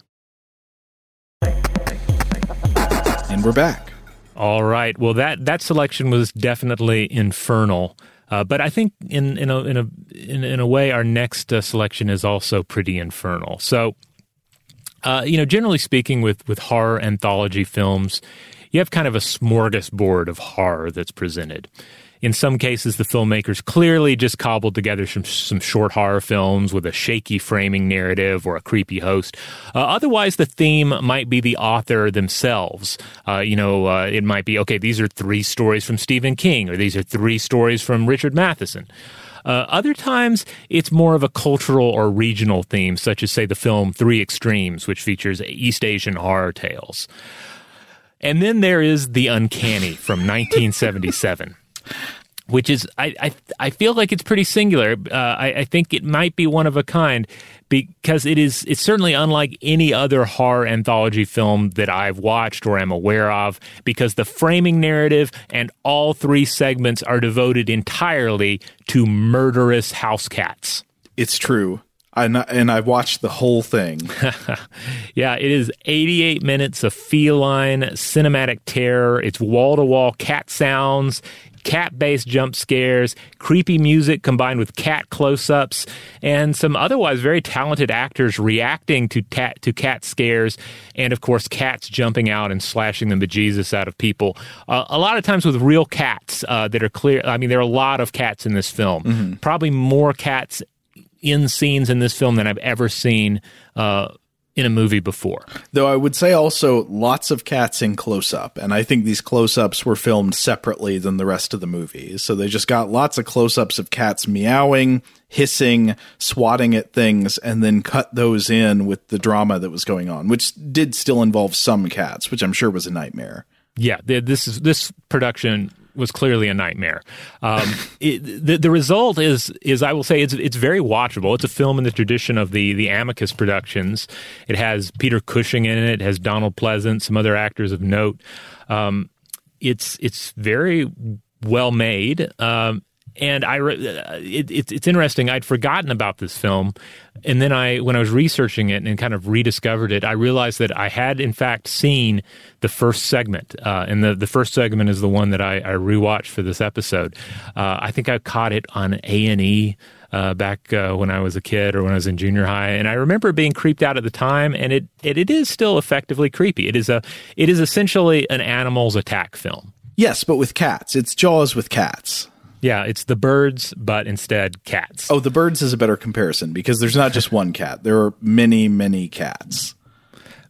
And we're back. All right. Well, that selection was definitely infernal, but I think in a way, our next selection is also pretty infernal. So, generally speaking, with horror anthology films, you have kind of a smorgasbord of horror that's presented. In some cases, the filmmakers clearly just cobbled together some short horror films with a shaky framing narrative or a creepy host. Otherwise, the theme might be the author themselves. It might be, okay, these are three stories from Stephen King, or these are three stories from Richard Matheson. Other times, it's more of a cultural or regional theme, such as, say, the film Three Extremes, which features East Asian horror tales. And then there is The Uncanny from 1977. Which is, I feel like it's pretty singular. I think it might be one of a kind because it's certainly unlike any other horror anthology film that I've watched or am aware of, because the framing narrative and all three segments are devoted entirely to murderous house cats. It's true. And I watched the whole thing. Yeah, it is 88 minutes of feline cinematic terror. It's wall-to-wall cat sounds, cat-based jump scares, creepy music combined with cat close-ups, and some otherwise very talented actors reacting to cat scares, and of course cats jumping out and slashing the bejesus out of people. A lot of times with real cats that are clear. I mean, there are a lot of cats in this film. Mm-hmm. Probably more cats in scenes in this film than I've ever seen in a movie before. Though I would say also lots of cats in close-up, and I think these close-ups were filmed separately than the rest of the movie. So they just got lots of close-ups of cats meowing, hissing, swatting at things, and then cut those in with the drama that was going on, which did still involve some cats, which I'm sure was a nightmare. Yeah, this production was clearly a nightmare. The result is I will say it's very watchable. It's a film in the tradition of the Amicus productions. It has Peter Cushing in it. It has Donald Pleasance, some other actors of note. It's very well made. And it's interesting. I'd forgotten about this film, and then when I was researching it and kind of rediscovered it, I realized that I had in fact seen the first segment, and the first segment is the one that I rewatched for this episode. I think I caught it on A&E back when I was a kid or when I was in junior high, and I remember being creeped out at the time. And it is still effectively creepy. It is essentially an animals attack film. Yes, but with cats. It's Jaws with cats. Yeah, it's the birds, but instead cats. Oh, the birds is a better comparison because there's not just one cat. There are many, many cats.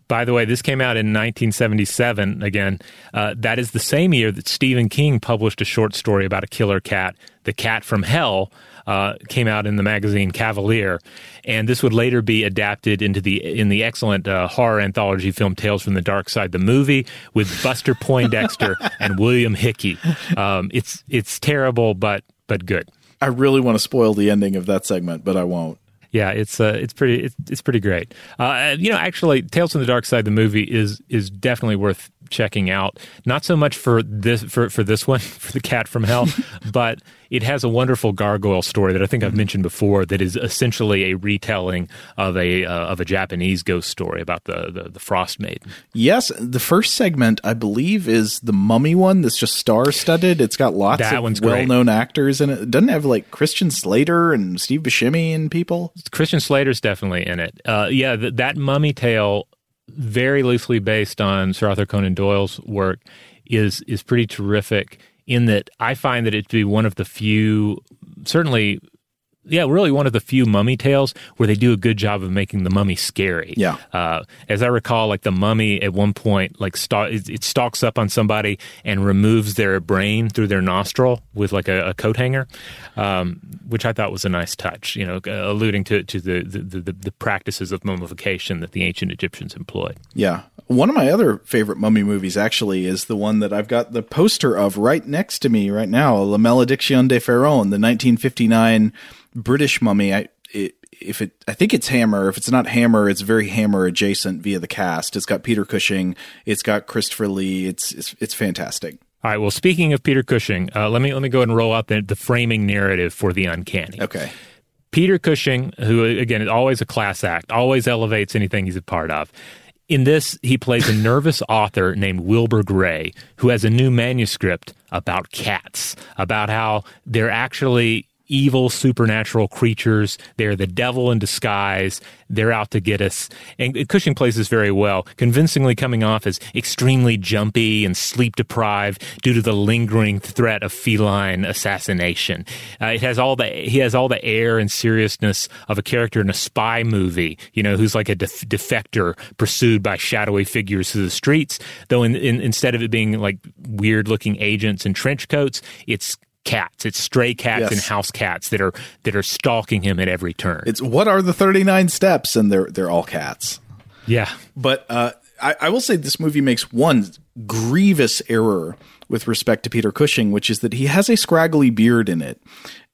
By the way, this came out in 1977. Again, that is the same year that Stephen King published a short story about a killer cat, The Cat from Hell, came out in the magazine Cavalier, and this would later be adapted into the excellent horror anthology film Tales from the Dark Side, the movie, with Buster Poindexter and William Hickey. It's terrible, but good. I really want to spoil the ending of that segment, but I won't. Yeah, it's pretty great. Actually, Tales from the Dark Side, the movie, is definitely worth checking out. Not so much for this one, for The Cat from Hell, but It has a wonderful gargoyle story that I think I've mentioned before that is essentially a retelling of a Japanese ghost story about the Frost Maiden. Yes, the first segment, I believe, is the mummy one that's just star-studded. It's got lots of well-known actors in it. It doesn't have, like, Christian Slater and Steve Buscemi and people. Christian Slater's definitely in it. That mummy tale, very loosely based on Sir Arthur Conan Doyle's work, is pretty terrific in that I find that it to be one of the few, certainly, really one of the few mummy tales where they do a good job of making the mummy scary. Yeah. As I recall, like, the mummy at one point, like, it stalks up on somebody and removes their brain through their nostril with, like, a coat hanger, which I thought was a nice touch, you know, alluding to the practices of mummification that the ancient Egyptians employed. Yeah. One of my other favorite mummy movies, actually, is the one that I've got the poster of right next to me right now, La Malédiction de Pharaon, the 1959 British mummy. I think it's Hammer. If it's not Hammer, it's very Hammer adjacent via the cast. It's got Peter Cushing. It's got Christopher Lee. It's fantastic. All right. Well, speaking of Peter Cushing, let me go ahead and roll out the framing narrative for The Uncanny. Okay. Peter Cushing, who, again, is always a class act, always elevates anything he's a part of. In this, he plays a nervous author named Wilbur Gray, who has a new manuscript about cats, about how they're actually evil supernatural creatures. They're the devil in disguise. They're out to get us. And Cushing plays this very well, convincingly coming off as extremely jumpy and sleep-deprived due to the lingering threat of feline assassination. He has all the air and seriousness of a character in a spy movie, you know, who's like a defector pursued by shadowy figures through the streets, though instead of it being like weird-looking agents in trench coats, it's cats. It's stray cats and house cats that are stalking him at every turn. It's what are the 39 steps, and they're all cats. Yeah. But I will say this movie makes one grievous error with respect to Peter Cushing, which is that he has a scraggly beard in it.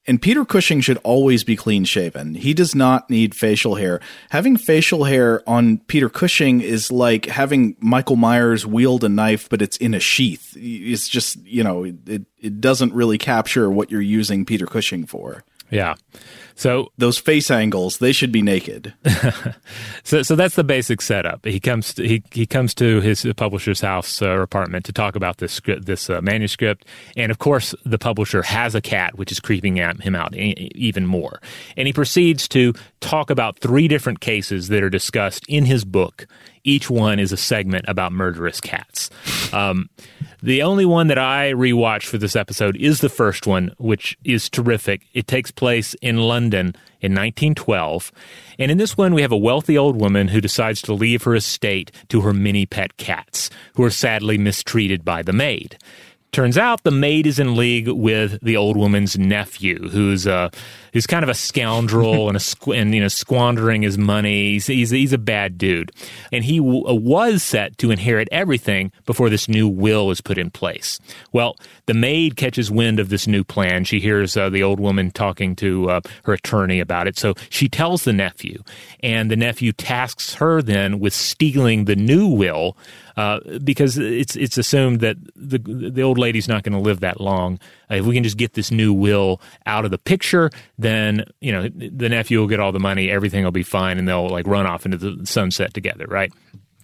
And Peter Cushing should always be clean shaven. He does not need facial hair. Having facial hair on Peter Cushing is like having Michael Myers wield a knife, but it's in a sheath. It's just, you know, it doesn't really capture what you're using Peter Cushing for. Yeah. So those face angles, they should be naked. So that's the basic setup. He comes to his publisher's house or apartment to talk about this manuscript, and of course the publisher has a cat, which is creeping him out even more. And he proceeds to talk about three different cases that are discussed in his book. Each one is a segment about murderous cats. The only one that I rewatched for this episode is the first one, which is terrific. It takes place in London in 1912. And in this one, we have a wealthy old woman who decides to leave her estate to her many pet cats, who are sadly mistreated by the maid. Turns out the maid is in league with the old woman's nephew, who's kind of a scoundrel and squandering his money. He's a bad dude, and he was set to inherit everything before this new will is put in place. Well, the maid catches wind of this new plan. She hears the old woman talking to her attorney about it, so she tells the nephew, and the nephew tasks her then with stealing the new will. Because it's assumed that the old lady's not going to live that long. If we can just get this new will out of the picture, then, you know, the nephew will get all the money, everything will be fine, and they'll, like, run off into the sunset together, right?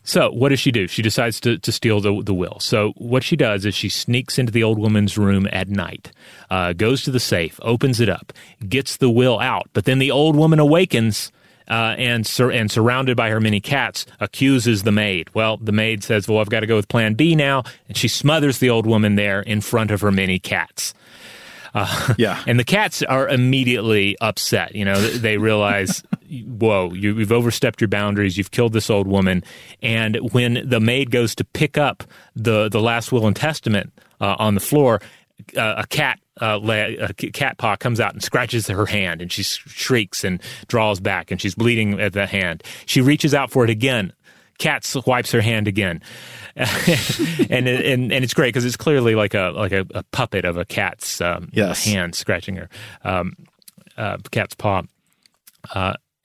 So what does she do? She decides to steal the will. So what she does is she sneaks into the old woman's room at night, goes to the safe, opens it up, gets the will out, but then the old woman awakens. And surrounded by her many cats, accuses the maid. Well, the maid says, I've got to go with plan B now. And she smothers the old woman there in front of her many cats. And the cats are immediately upset. You know, they realize, whoa, you've overstepped your boundaries. You've killed this old woman. And when the maid goes to pick up the last will and testament on the floor, a cat paw comes out and scratches her hand, and she shrieks and draws back, and she's bleeding at the hand. She reaches out for it again. Cat wipes her hand again, and it's great because it's clearly like a puppet of a cat's hand scratching her cat's paw.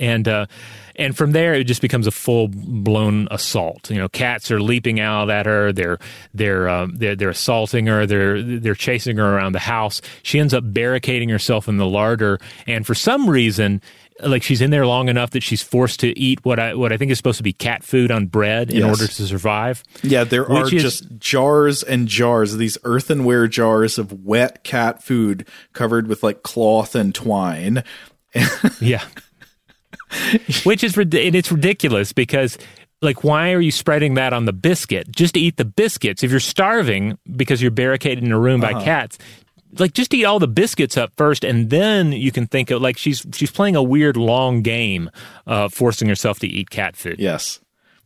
And from there, it just becomes a full-blown assault. You know, cats are leaping out at her. They're assaulting her. They're chasing her around the house. She ends up barricading herself in the larder. And for some reason, like, she's in there long enough that she's forced to eat what I think is supposed to be cat food on bread in order to survive. Yeah, there are just jars and jars, these earthenware jars of wet cat food covered with, like, cloth and twine. Yeah. Which is, and it's ridiculous because, like, why are you spreading that on the biscuit? Just eat the biscuits. If you're starving because you're barricaded in a room by cats, like, just eat all the biscuits up first, and then you can think of, like, she's playing a weird long game, forcing herself to eat cat food. Yes.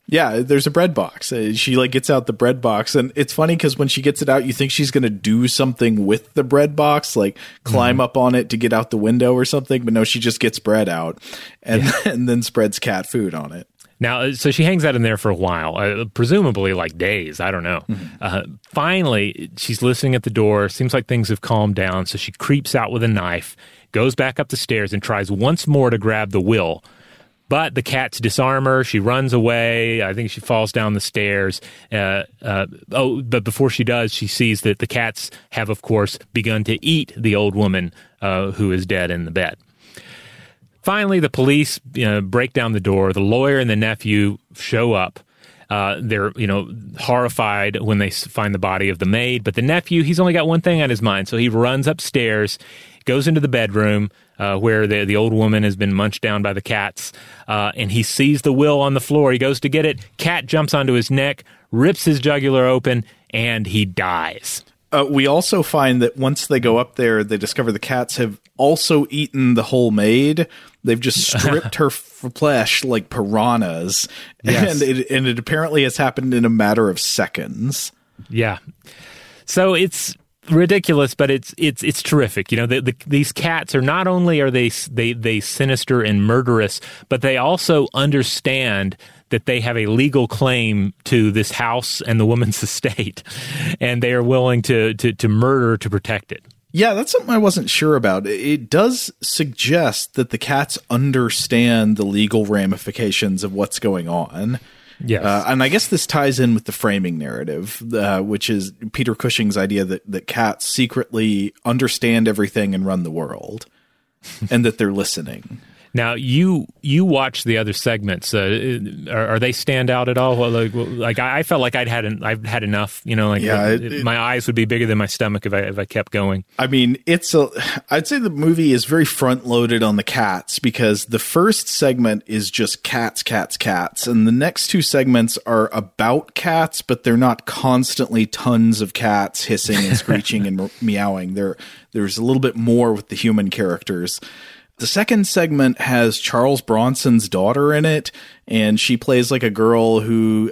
Yeah, there's a bread box. She, like, gets out the bread box, and it's funny because when she gets it out, you think she's going to do something with the bread box, like climb up on it to get out the window or something, but no, she just gets bread out and then spreads cat food on it. Now, so she hangs out in there for a while, presumably like days, I don't know. Mm-hmm. Finally, she's listening at the door, seems like things have calmed down, so she creeps out with a knife, goes back up the stairs, and tries once more to grab the will. But the cats disarm her. She runs away. I think she falls down the stairs. But before she does, she sees that the cats have, of course, begun to eat the old woman who is dead in the bed. Finally, the police break down the door. The lawyer and the nephew show up. They're, horrified when they find the body of the maid. But the nephew, he's only got one thing on his mind. So he runs upstairs, goes into the bedroom where the old woman has been munched down by the cats, and he sees the will on the floor. He goes to get it. Cat jumps onto his neck, rips his jugular open, and he dies. We also find that once they go up there, they discover the cats have also eaten the whole maid. They've just stripped her flesh like piranhas, and it apparently has happened in a matter of seconds. Yeah. So it's ridiculous, but it's terrific. You know, these cats are not only are they sinister and murderous, but they also understand that they have a legal claim to this house and the woman's estate, and they are willing to murder to protect it. Yeah, that's something I wasn't sure about. It does suggest that the cats understand the legal ramifications of what's going on. Yes. And I guess this ties in with the framing narrative, which is Peter Cushing's idea that cats secretly understand everything and run the world, and that they're listening. Now, you watch the other segments. Are they stand out at all? Like I felt like I've had enough. My eyes would be bigger than my stomach if I kept going. I mean, I'd say the movie is very front loaded on the cats because the first segment is just cats, cats, cats, and the next two segments are about cats, but they're not constantly tons of cats hissing and screeching and meowing. There's a little bit more with the human characters. The second segment has Charles Bronson's daughter in it, and she plays like a girl who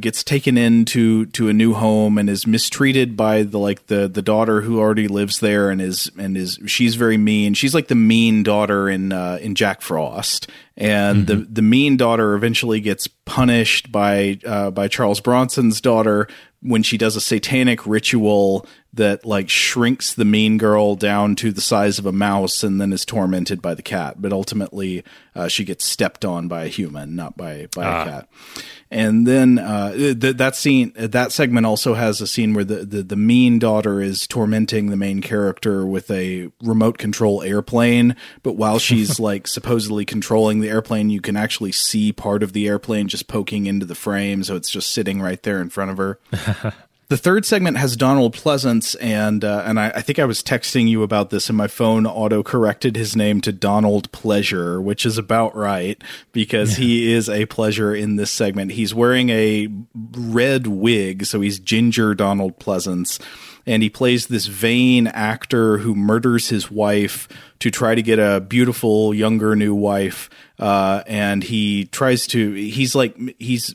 gets taken into a new home and is mistreated by the daughter who already lives there and she's very mean. She's like the mean daughter in Jack Frost, and the mean daughter eventually gets punished by Charles Bronson's daughter when she does a satanic ritual that like shrinks the mean girl down to the size of a mouse and then is tormented by the cat. But ultimately she gets stepped on by a human, not by a cat. And then that segment also has a scene where the mean daughter is tormenting the main character with a remote control airplane. But while she's like supposedly controlling the airplane, you can actually see part of the airplane just poking into the frame. So it's just sitting right there in front of her. The third segment has Donald Pleasance, and I think I was texting you about this, and my phone auto-corrected his name to Donald Pleasure, which is about right, because he is a pleasure in this segment. He's wearing a red wig, so he's Ginger Donald Pleasance, and he plays this vain actor who murders his wife to try to get a beautiful, younger, new wife, and he tries to – he's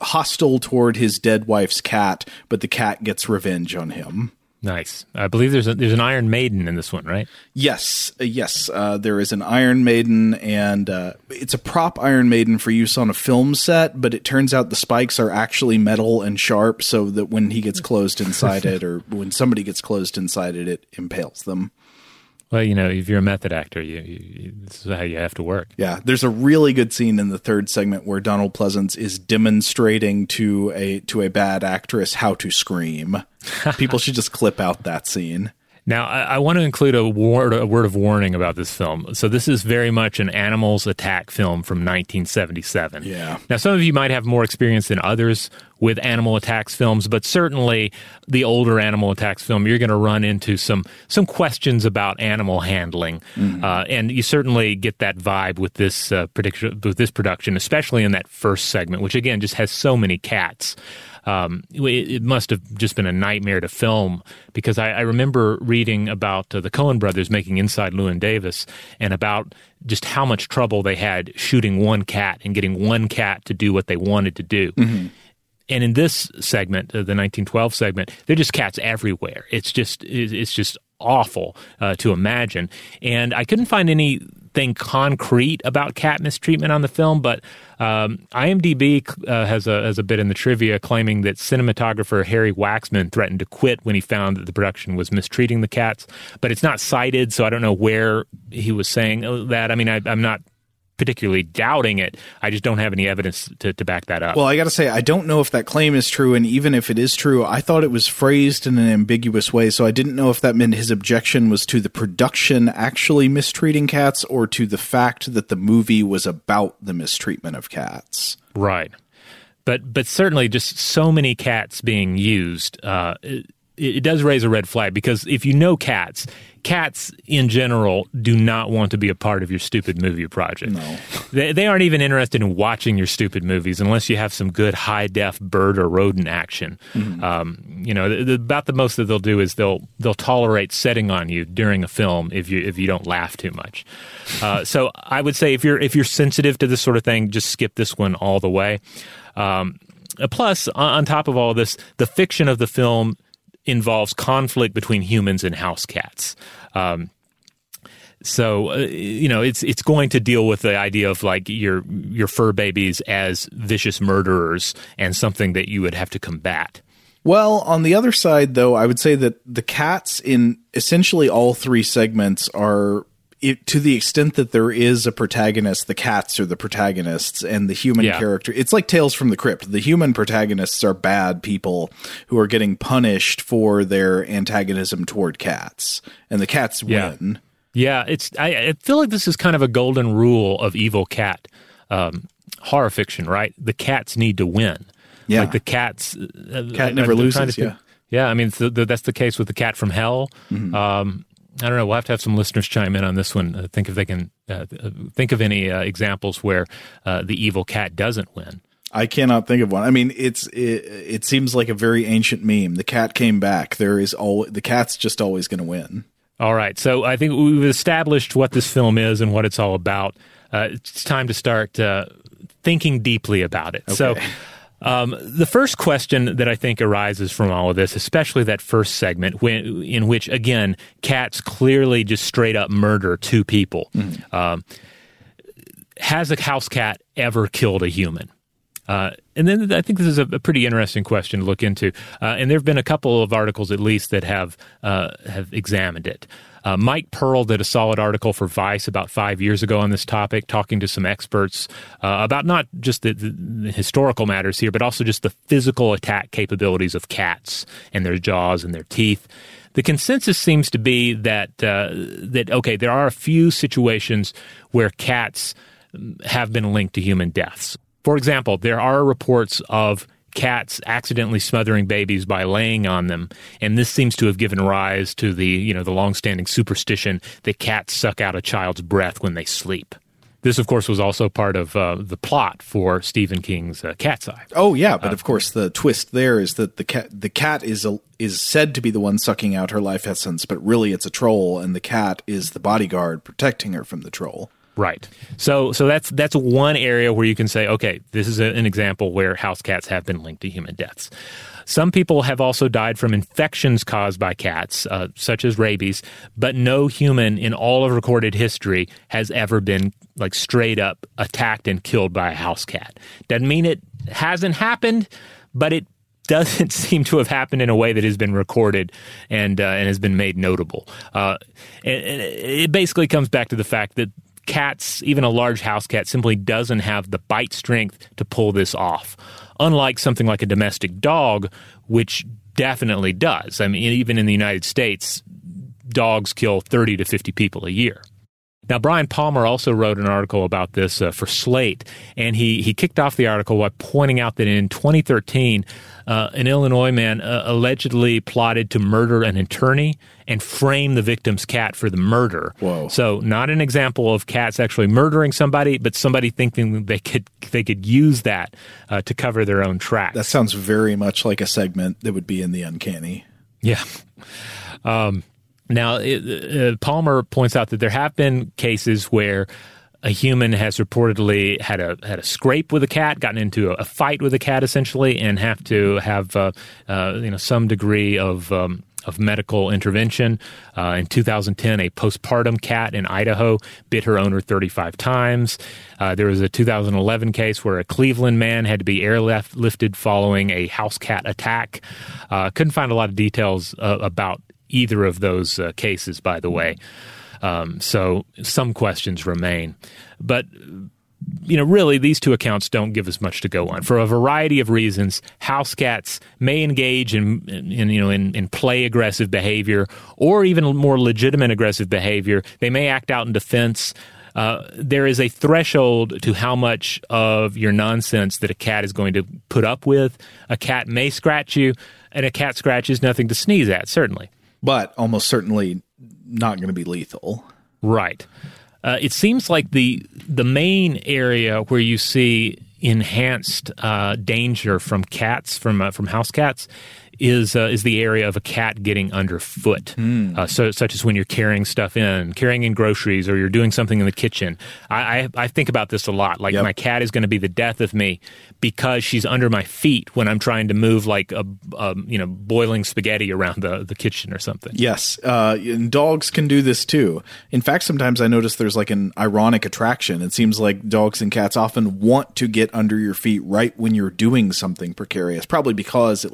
hostile toward his dead wife's cat, but the cat gets revenge on him. Nice. I believe there's an Iron Maiden in this one, right? Yes. There is an Iron Maiden, and it's a prop Iron Maiden for use on a film set, but it turns out the spikes are actually metal and sharp, so that when he gets closed inside it, or when somebody gets closed inside it, it impales them. Well, you know, if you're a method actor, you this is how you have to work. Yeah, there's a really good scene in the third segment where Donald Pleasance is demonstrating to a bad actress how to scream. People should just clip out that scene. Now, I want to include a word of warning about this film. So this is very much an animals attack film from 1977. Yeah. Now, some of you might have more experience than others with animal attacks films, but certainly the older animal attacks film, you're going to run into some questions about animal handling. Mm-hmm. And you certainly get that vibe with this production, especially in that first segment, which, again, just has so many cats. It must have just been a nightmare to film, because I remember reading about the Coen brothers making Inside Llewyn Davis and about just how much trouble they had shooting one cat and getting one cat to do what they wanted to do. Mm-hmm. And in this segment, the 1912 segment, they're just cats everywhere. It's just awful to imagine. And I couldn't find anything concrete about cat mistreatment on the film, but IMDb has a bit in the trivia claiming that cinematographer Harry Waxman threatened to quit when he found that the production was mistreating the cats. But it's not cited, so I don't know where he was saying that. I mean, I'm not particularly doubting it. I just don't have any evidence to back that up. Well, I got to say, I don't know if that claim is true. And even if it is true, I thought it was phrased in an ambiguous way. So I didn't know if that meant his objection was to the production actually mistreating cats or to the fact that the movie was about the mistreatment of cats. Right. But certainly just so many cats being used, it does raise a red flag, because if you know cats in general do not want to be a part of your stupid movie project. No. They aren't even interested in watching your stupid movies unless you have some good high-def bird or rodent action. Mm-hmm. You know, about the most that they'll do is they'll tolerate setting on you during a film if you don't laugh too much. So I would say if you're sensitive to this sort of thing, just skip this one all the way. Plus, on top of all this, the fiction of the film involves conflict between humans and house cats. You know, it's going to deal with the idea of, like, your fur babies as vicious murderers and something that you would have to combat. Well, on the other side, though, I would say that the cats in essentially all three segments are, to the extent that there is a protagonist, the cats are the protagonists, and the human character. It's like Tales from the Crypt. The human protagonists are bad people who are getting punished for their antagonism toward cats, and the cats win. Yeah, I feel like this is kind of a golden rule of evil cat horror fiction, right? The cats need to win. Yeah. Like the cats... cat never loses, yeah. Yeah, I mean, that's the case with the cat from hell. Mm-hmm. I don't know. We'll have to have some listeners chime in on this one. Think if they can think of any examples where the evil cat doesn't win. I cannot think of one. I mean, it seems like a very ancient meme. The cat came back. The cat's just always going to win. All right. So I think we've established what this film is and what it's all about. It's time to start thinking deeply about it. Okay. So. The first question that I think arises from all of this, especially that first segment, in which, again, cats clearly just straight up murder two people. Mm-hmm. Has a house cat ever killed a human? And then I think this is a pretty interesting question to look into. And there have been a couple of articles, at least, that have examined it. Mike Pearl did a solid article for Vice about 5 years ago on this topic, talking to some experts about not just the historical matters here, but also just the physical attack capabilities of cats and their jaws and their teeth. The consensus seems to be that there are a few situations where cats have been linked to human deaths. For example, there are reports of cats accidentally smothering babies by laying on them, and this seems to have given rise to the longstanding superstition that cats suck out a child's breath when they sleep. This, of course, was also part of the plot for Stephen King's Cat's Eye. Oh yeah, but of course the twist there is that the cat is said to be the one sucking out her life essence, but really it's a troll, and the cat is the bodyguard protecting her from the troll. Right. So that's one area where you can say, okay, this is an example where house cats have been linked to human deaths. Some people have also died from infections caused by cats, such as rabies, but no human in all of recorded history has ever been, like, straight up attacked and killed by a house cat. Doesn't mean it hasn't happened, but it doesn't seem to have happened in a way that has been recorded and has been made notable. And it basically comes back to the fact that cats, even a large house cat, simply doesn't have the bite strength to pull this off, unlike something like a domestic dog, which definitely does. I mean, even in the United States, dogs kill 30 to 50 people a year. Now, Brian Palmer also wrote an article about this for Slate, and he kicked off the article by pointing out that in 2013, an Illinois man allegedly plotted to murder an attorney and frame the victim's cat for the murder. Whoa. So not an example of cats actually murdering somebody, but somebody thinking they could use that to cover their own tracks. That sounds very much like a segment that would be in The Uncanny. Yeah. Now, Palmer points out that there have been cases where a human has reportedly had a scrape with a cat, gotten into a fight with a cat, essentially, and have to have some degree of medical intervention. In 2010, a postpartum cat in Idaho bit her owner 35 times. There was a 2011 case where a Cleveland man had to be airlifted following a house cat attack. Couldn't find a lot of details about either of those cases, by the way. So some questions remain. But, really, these two accounts don't give us much to go on. For a variety of reasons, house cats may engage in play aggressive behavior or even more legitimate aggressive behavior. They may act out in defense. There is a threshold to how much of your nonsense that a cat is going to put up with. A cat may scratch you, and a cat scratch is nothing to sneeze at, certainly. But almost certainly not going to be lethal. Right. It seems like the main area where you see enhanced danger from cats, from house cats, is the area of a cat getting underfoot. Such as when you're carrying stuff in, groceries, or you're doing something in the kitchen. I think about this a lot. Like, my cat is going to be the death of me because she's under my feet when I'm trying to move like a boiling spaghetti around the kitchen or something. Yes. And dogs can do this too. In fact, sometimes I notice there's like an ironic attraction. It seems like dogs and cats often want to get under your feet right when you're doing something precarious, probably because it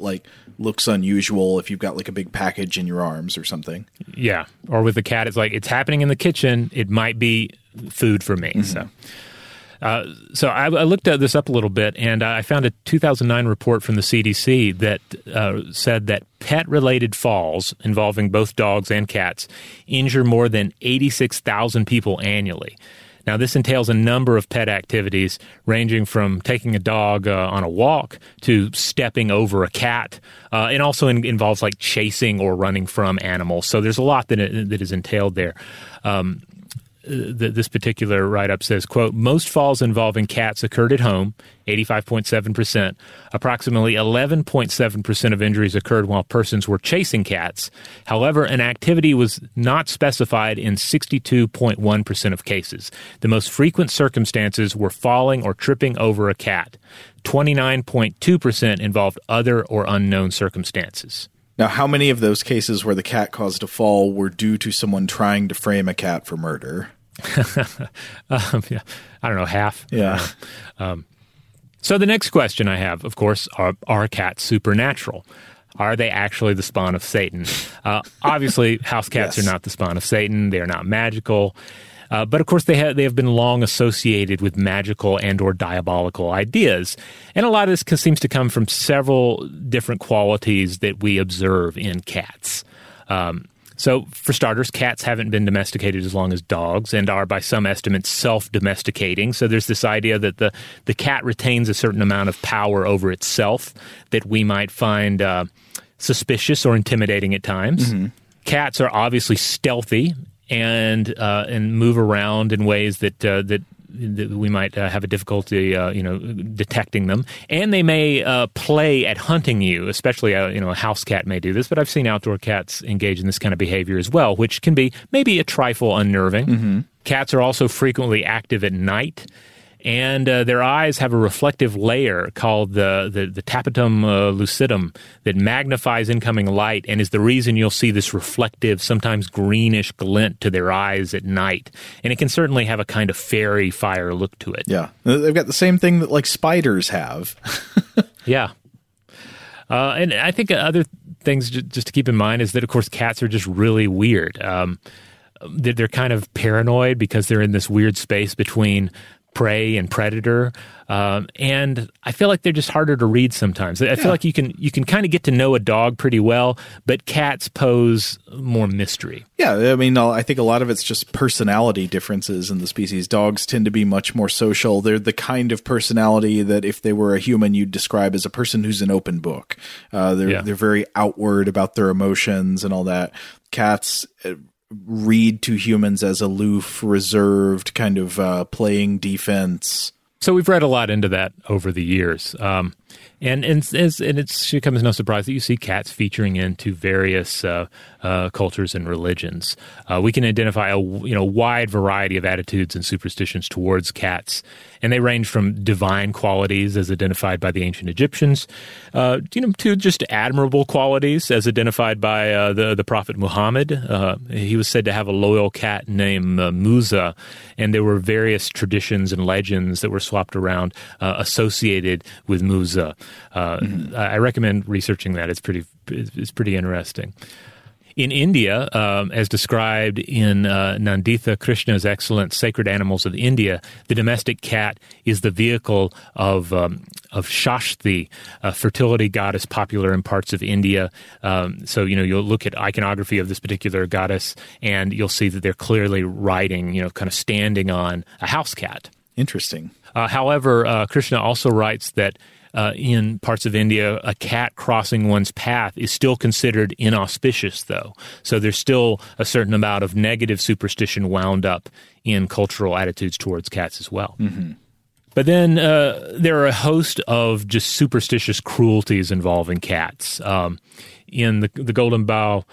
looks unusual if you've got like a big package in your arms or something. Yeah. Or with the cat, it's like, it's happening in the kitchen. It might be food for me. Mm-hmm. So I looked at this up a little bit, and I found a 2009 report from the CDC that said that pet-related falls involving both dogs and cats injure more than 86,000 people annually. Now, this entails a number of pet activities, ranging from taking a dog on a walk to stepping over a cat. It also involves like chasing or running from animals. So there's a lot that is entailed there. This particular write-up says, quote, most falls involving cats occurred at home, 85.7%. Approximately 11.7% of injuries occurred while persons were chasing cats. However, an activity was not specified in 62.1% of cases. The most frequent circumstances were falling or tripping over a cat. 29.2% involved other or unknown circumstances. Now, how many of those cases where the cat caused a fall were due to someone trying to frame a cat for murder? Yeah, I don't know, half. Yeah. So the next question I have, of course, are cats supernatural? Are they actually the spawn of Satan? Obviously, house cats yes. are not the spawn of Satan. They are not magical. But, of course, they have been long associated with magical and or diabolical ideas. And a lot of this seems to come from several different qualities that we observe in cats. So, for starters, cats haven't been domesticated as long as dogs and are, by some estimates, self-domesticating. So there's this idea that the cat retains a certain amount of power over itself that we might find suspicious or intimidating at times. Mm-hmm. Cats are obviously stealthy and move around in ways that we might have a difficulty detecting them, and they may play at hunting you. Especially a house cat may do this, but I've seen outdoor cats engage in this kind of behavior as well, which can be maybe a trifle unnerving. Mm-hmm. Cats are also frequently active at night, and their eyes have a reflective layer called the tapetum lucidum that magnifies incoming light and is the reason you'll see this reflective, sometimes greenish glint to their eyes at night. And it can certainly have a kind of fairy fire look to it. Yeah. They've got the same thing that like spiders have. Yeah. And I think other things just to keep in mind is that, of course, cats are just really weird. They're kind of paranoid because they're in this weird space between prey and predator. And I feel like they're just harder to read sometimes. I feel like you can kind of get to know a dog pretty well, but cats pose more mystery. Yeah, I mean, I think a lot of it's just personality differences in the species. Dogs tend to be much more social. They're the kind of personality that if they were a human, you'd describe as a person who's an open book. They're very outward about their emotions and all that. Cats read to humans as aloof, reserved, kind of playing defense. So we've read a lot into that over the years. And it comes as no surprise that you see cats featuring into various cultures and religions. We can identify a wide variety of attitudes and superstitions towards cats, and they range from divine qualities as identified by the ancient Egyptians, to just admirable qualities as identified by the Prophet Muhammad. He was said to have a loyal cat named Musa, and there were various traditions and legends that were swapped around associated with Musa. I recommend researching that. It's pretty interesting. In India, as described in Nanditha Krishna's excellent Sacred Animals of India, the domestic cat is the vehicle of Shashti, a fertility goddess popular in parts of India. So you'll look at iconography of this particular goddess, and you'll see that they're clearly riding, kind of standing on a house cat. Interesting. However, Krishna also writes that in parts of India, a cat crossing one's path is still considered inauspicious, though. So there's still a certain amount of negative superstition wound up in cultural attitudes towards cats as well. Mm-hmm. But then there are a host of just superstitious cruelties involving cats. In the Golden Bough,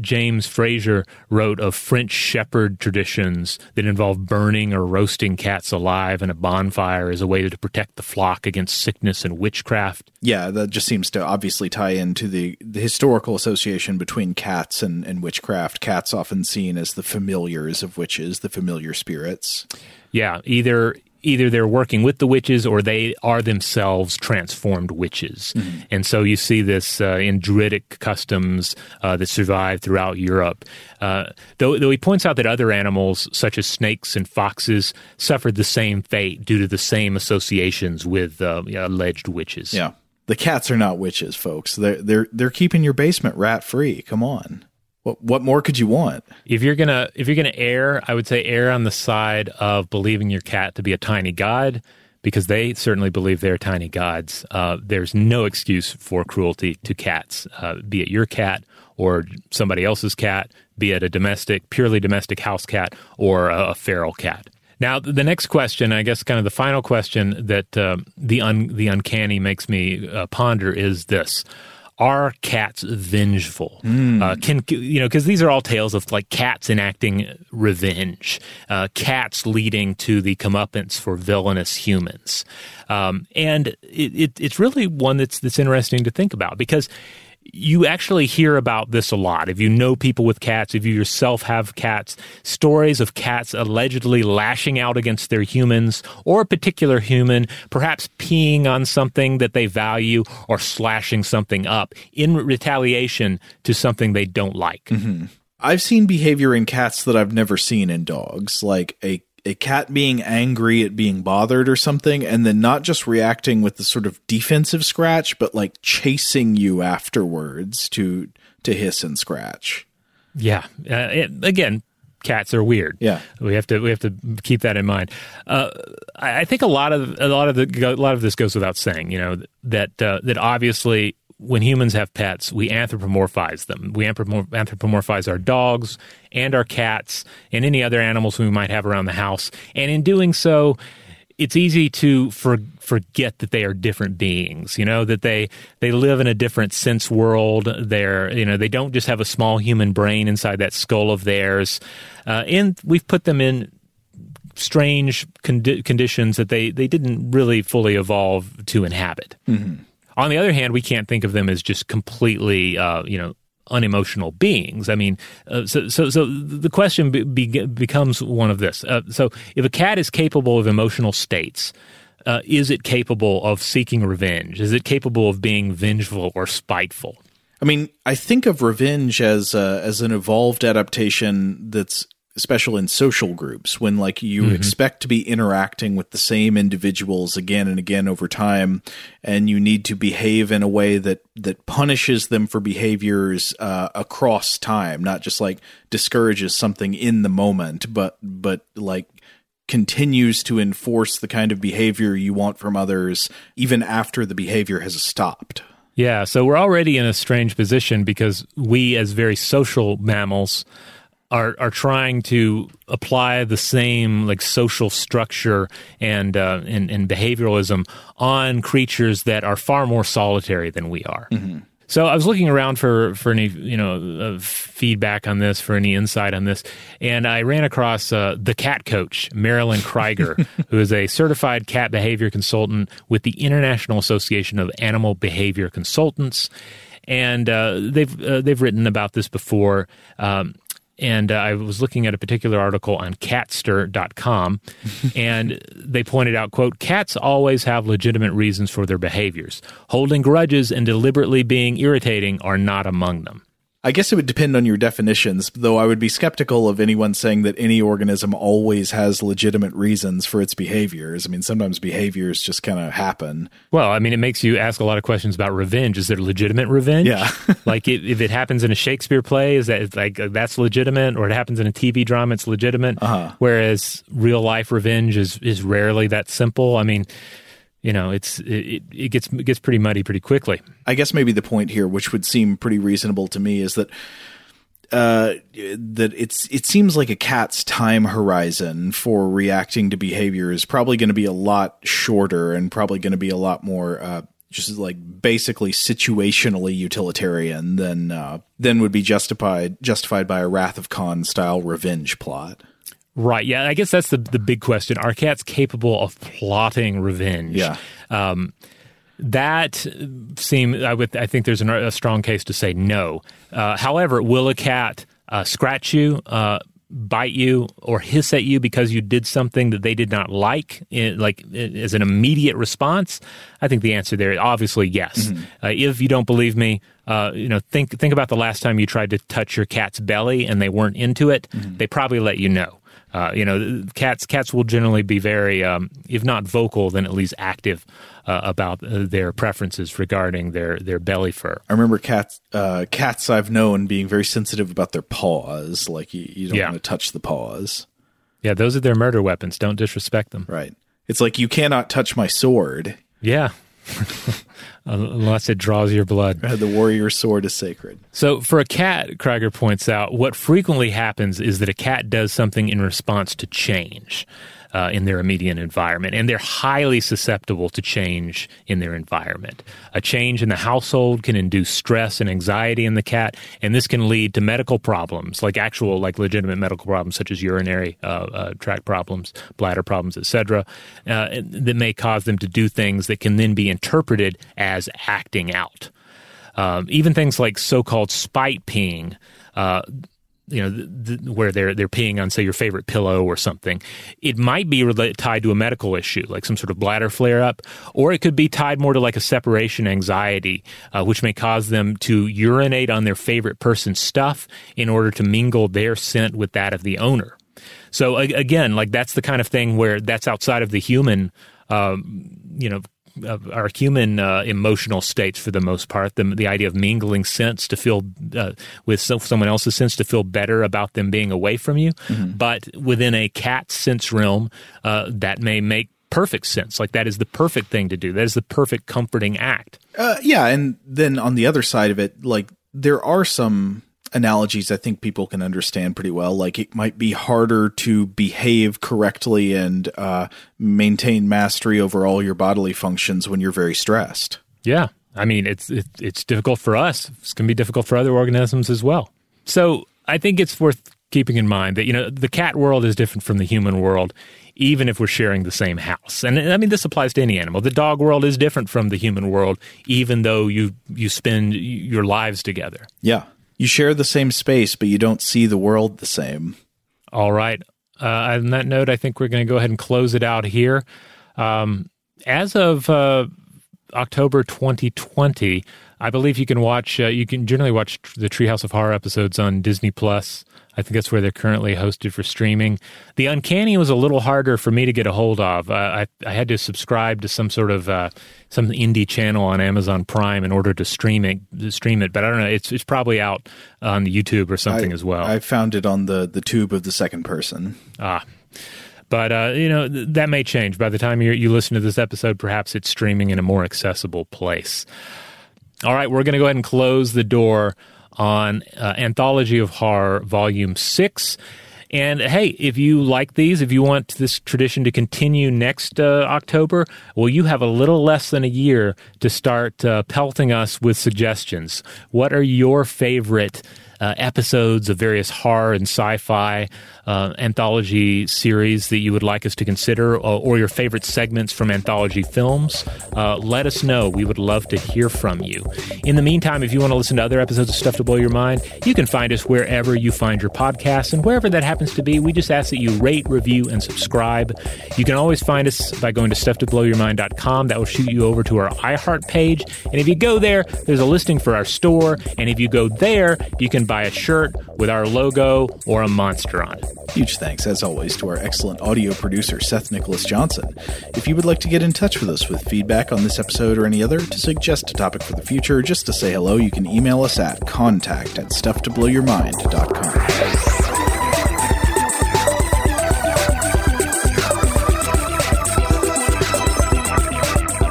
James Frazer wrote of French shepherd traditions that involve burning or roasting cats alive in a bonfire as a way to protect the flock against sickness and witchcraft. Yeah, that just seems to obviously tie into the historical association between cats and witchcraft. Cats often seen as the familiars of witches, the familiar spirits. Yeah, either they're working with the witches or they are themselves transformed witches. Mm-hmm. And so you see this in Druidic customs that survived throughout Europe. Though he points out that other animals, such as snakes and foxes, suffered the same fate due to the same associations with alleged witches. Yeah. The cats are not witches, folks. They're keeping your basement rat-free. Come on. What more could you want? If you're gonna err, I would say err on the side of believing your cat to be a tiny god, because they certainly believe they're tiny gods. There's no excuse for cruelty to cats, be it your cat or somebody else's cat, be it a purely domestic house cat or a feral cat. Now, the next question, I guess kind of the final question that the Uncanny makes me ponder is this. Are cats vengeful? Because these are all tales of like cats enacting revenge, cats leading to the comeuppance for villainous humans, and it's really one that's interesting to think about because you actually hear about this a lot. If you know people with cats, if you yourself have cats, stories of cats allegedly lashing out against their humans or a particular human, perhaps peeing on something that they value or slashing something up in retaliation to something they don't like. Mm-hmm. I've seen behavior in cats that I've never seen in dogs, like a cat being angry at being bothered or something, and then not just reacting with the sort of defensive scratch, but like chasing you afterwards to hiss and scratch. Yeah. Again, cats are weird. Yeah. We have to keep that in mind. I think a lot of this goes without saying, that obviously when humans have pets, we anthropomorphize them. We anthropomorphize our dogs and our cats and any other animals we might have around the house. And in doing so, it's easy to forget that they are different beings, that they live in a different sense world. They don't just have a small human brain inside that skull of theirs. And we've put them in strange conditions that they didn't really fully evolve to inhabit. Mm-hmm. On the other hand, we can't think of them as just completely, unemotional beings. I mean, so the question becomes one of this. So if a cat is capable of emotional states, is it capable of seeking revenge? Is it capable of being vengeful or spiteful? I mean, I think of revenge as an evolved adaptation that's special in social groups when, like, you mm-hmm. expect to be interacting with the same individuals again and again over time, and you need to behave in a way that punishes them for behaviors across time, not just like discourages something in the moment, but like continues to enforce the kind of behavior you want from others even after the behavior has stopped. Yeah, so we're already in a strange position because we, as very social mammals, are trying to apply the same like social structure and behavioralism on creatures that are far more solitary than we are. Mm-hmm. So I was looking around for any feedback on this, for any insight on this, and I ran across the cat coach, Marilyn Krieger, who is a certified cat behavior consultant with the International Association of Animal Behavior Consultants, and they've written about this before. And I was looking at a particular article on catster.com, and they pointed out, quote, cats always have legitimate reasons for their behaviors. Holding grudges and deliberately being irritating are not among them. I guess it would depend on your definitions, though I would be skeptical of anyone saying that any organism always has legitimate reasons for its behaviors. I mean, sometimes behaviors just kind of happen. Well, I mean, it makes you ask a lot of questions about revenge. Is there legitimate revenge? Yeah. Like, if it happens in a Shakespeare play, is that like that's legitimate? Or it happens in a TV drama, it's legitimate? Uh-huh. Whereas real-life revenge is rarely that simple. I mean, you know, it gets pretty muddy pretty quickly. I guess maybe the point here, which would seem pretty reasonable to me, is that it seems like a cat's time horizon for reacting to behavior is probably going to be a lot shorter and probably going to be a lot more just like basically situationally utilitarian than would be justified by a Wrath of Khan style revenge plot. Right, yeah, I guess that's the big question. Are cats capable of plotting revenge? Yeah. I think there's a strong case to say no. However, will a cat scratch you, bite you, or hiss at you because you did something that they did not like as an immediate response? I think the answer there is obviously yes. Mm-hmm. If you don't believe me, think about the last time you tried to touch your cat's belly and they weren't into it. Mm-hmm. They probably let you know. Cats will generally be very, if not vocal, then at least active about their preferences regarding their belly fur. I remember cats I've known being very sensitive about their paws. Like, you don't want to touch the paws. Yeah, those are their murder weapons. Don't disrespect them. Right. It's like, you cannot touch my sword. Yeah. Unless it draws your blood. The warrior's sword is sacred. So for a cat, Krieger points out, what frequently happens is that a cat does something in response to change in their immediate environment, and they're highly susceptible to change in their environment. A change in the household can induce stress and anxiety in the cat, and this can lead to medical problems, like actual, like legitimate medical problems such as urinary tract problems, bladder problems, etc., that may cause them to do things that can then be interpreted as acting out. Even things like so-called spite peeing, where they're peeing on, say, your favorite pillow or something. It might be tied to a medical issue, like some sort of bladder flare-up, or it could be tied more to like a separation anxiety, which may cause them to urinate on their favorite person's stuff in order to mingle their scent with that of the owner. So again, like, that's the kind of thing where that's outside of the human, of our human emotional states for the most part. The idea of mingling scents to feel with someone else's sense to feel better about them being away from you. Mm-hmm. But within a cat's sense realm, that may make perfect sense. Like, that is the perfect thing to do. That is the perfect comforting act. Yeah. And then on the other side of it, like, there are some analogies I think people can understand pretty well. Like, it might be harder to behave correctly and maintain mastery over all your bodily functions when you're very stressed. Yeah. I mean, it's difficult for us. It's going to be difficult for other organisms as well. So I think it's worth keeping in mind that, the cat world is different from the human world, even if we're sharing the same house. And I mean, this applies to any animal. The dog world is different from the human world, even though you spend your lives together. Yeah. You share the same space, but you don't see the world the same. All right. On that note, I think we're going to go ahead and close it out here. as of October 2020, I believe you can watch. You can generally watch the Treehouse of Horror episodes on Disney+. I think that's where they're currently hosted for streaming. The Uncanny was a little harder for me to get a hold of. I had to subscribe to some sort of some indie channel on Amazon Prime in order to stream it. But I don't know. It's probably out on YouTube or something as well. I found it on the tube of the second person. Ah. But, you know, that may change. By the time you listen to this episode, perhaps it's streaming in a more accessible place. All right, we're going to go ahead and close the door on Anthology of Horror, Volume 6. And, hey, if you like these, if you want this tradition to continue next October, well, you have a little less than a year to start pelting us with suggestions. What are your favorite episodes of various horror and sci-fi anthology series that you would like us to consider, or your favorite segments from anthology films? Let us know. We would love to hear from you. In the meantime, if you want to listen to other episodes of Stuff to Blow Your Mind, you can find us wherever you find your podcasts, and wherever that happens to be, we just ask that you rate, review, and subscribe. You can always find us by going to stufftoblowyourmind.com. That will shoot you over to our iHeart page, and if you go there, there's a listing for our store, and if you go there, you can buy a shirt with our logo or a monster on it. Huge thanks, as always, to our excellent audio producer, Seth Nicholas Johnson. If you would like to get in touch with us with feedback on this episode or any other, to suggest a topic for the future, or just to say hello, you can email us at contact@stufftoblowyourmind.com.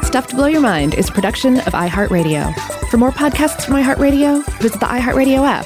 Stuff to Blow Your Mind is a production of iHeartRadio. For more podcasts from iHeartRadio, visit the iHeartRadio app,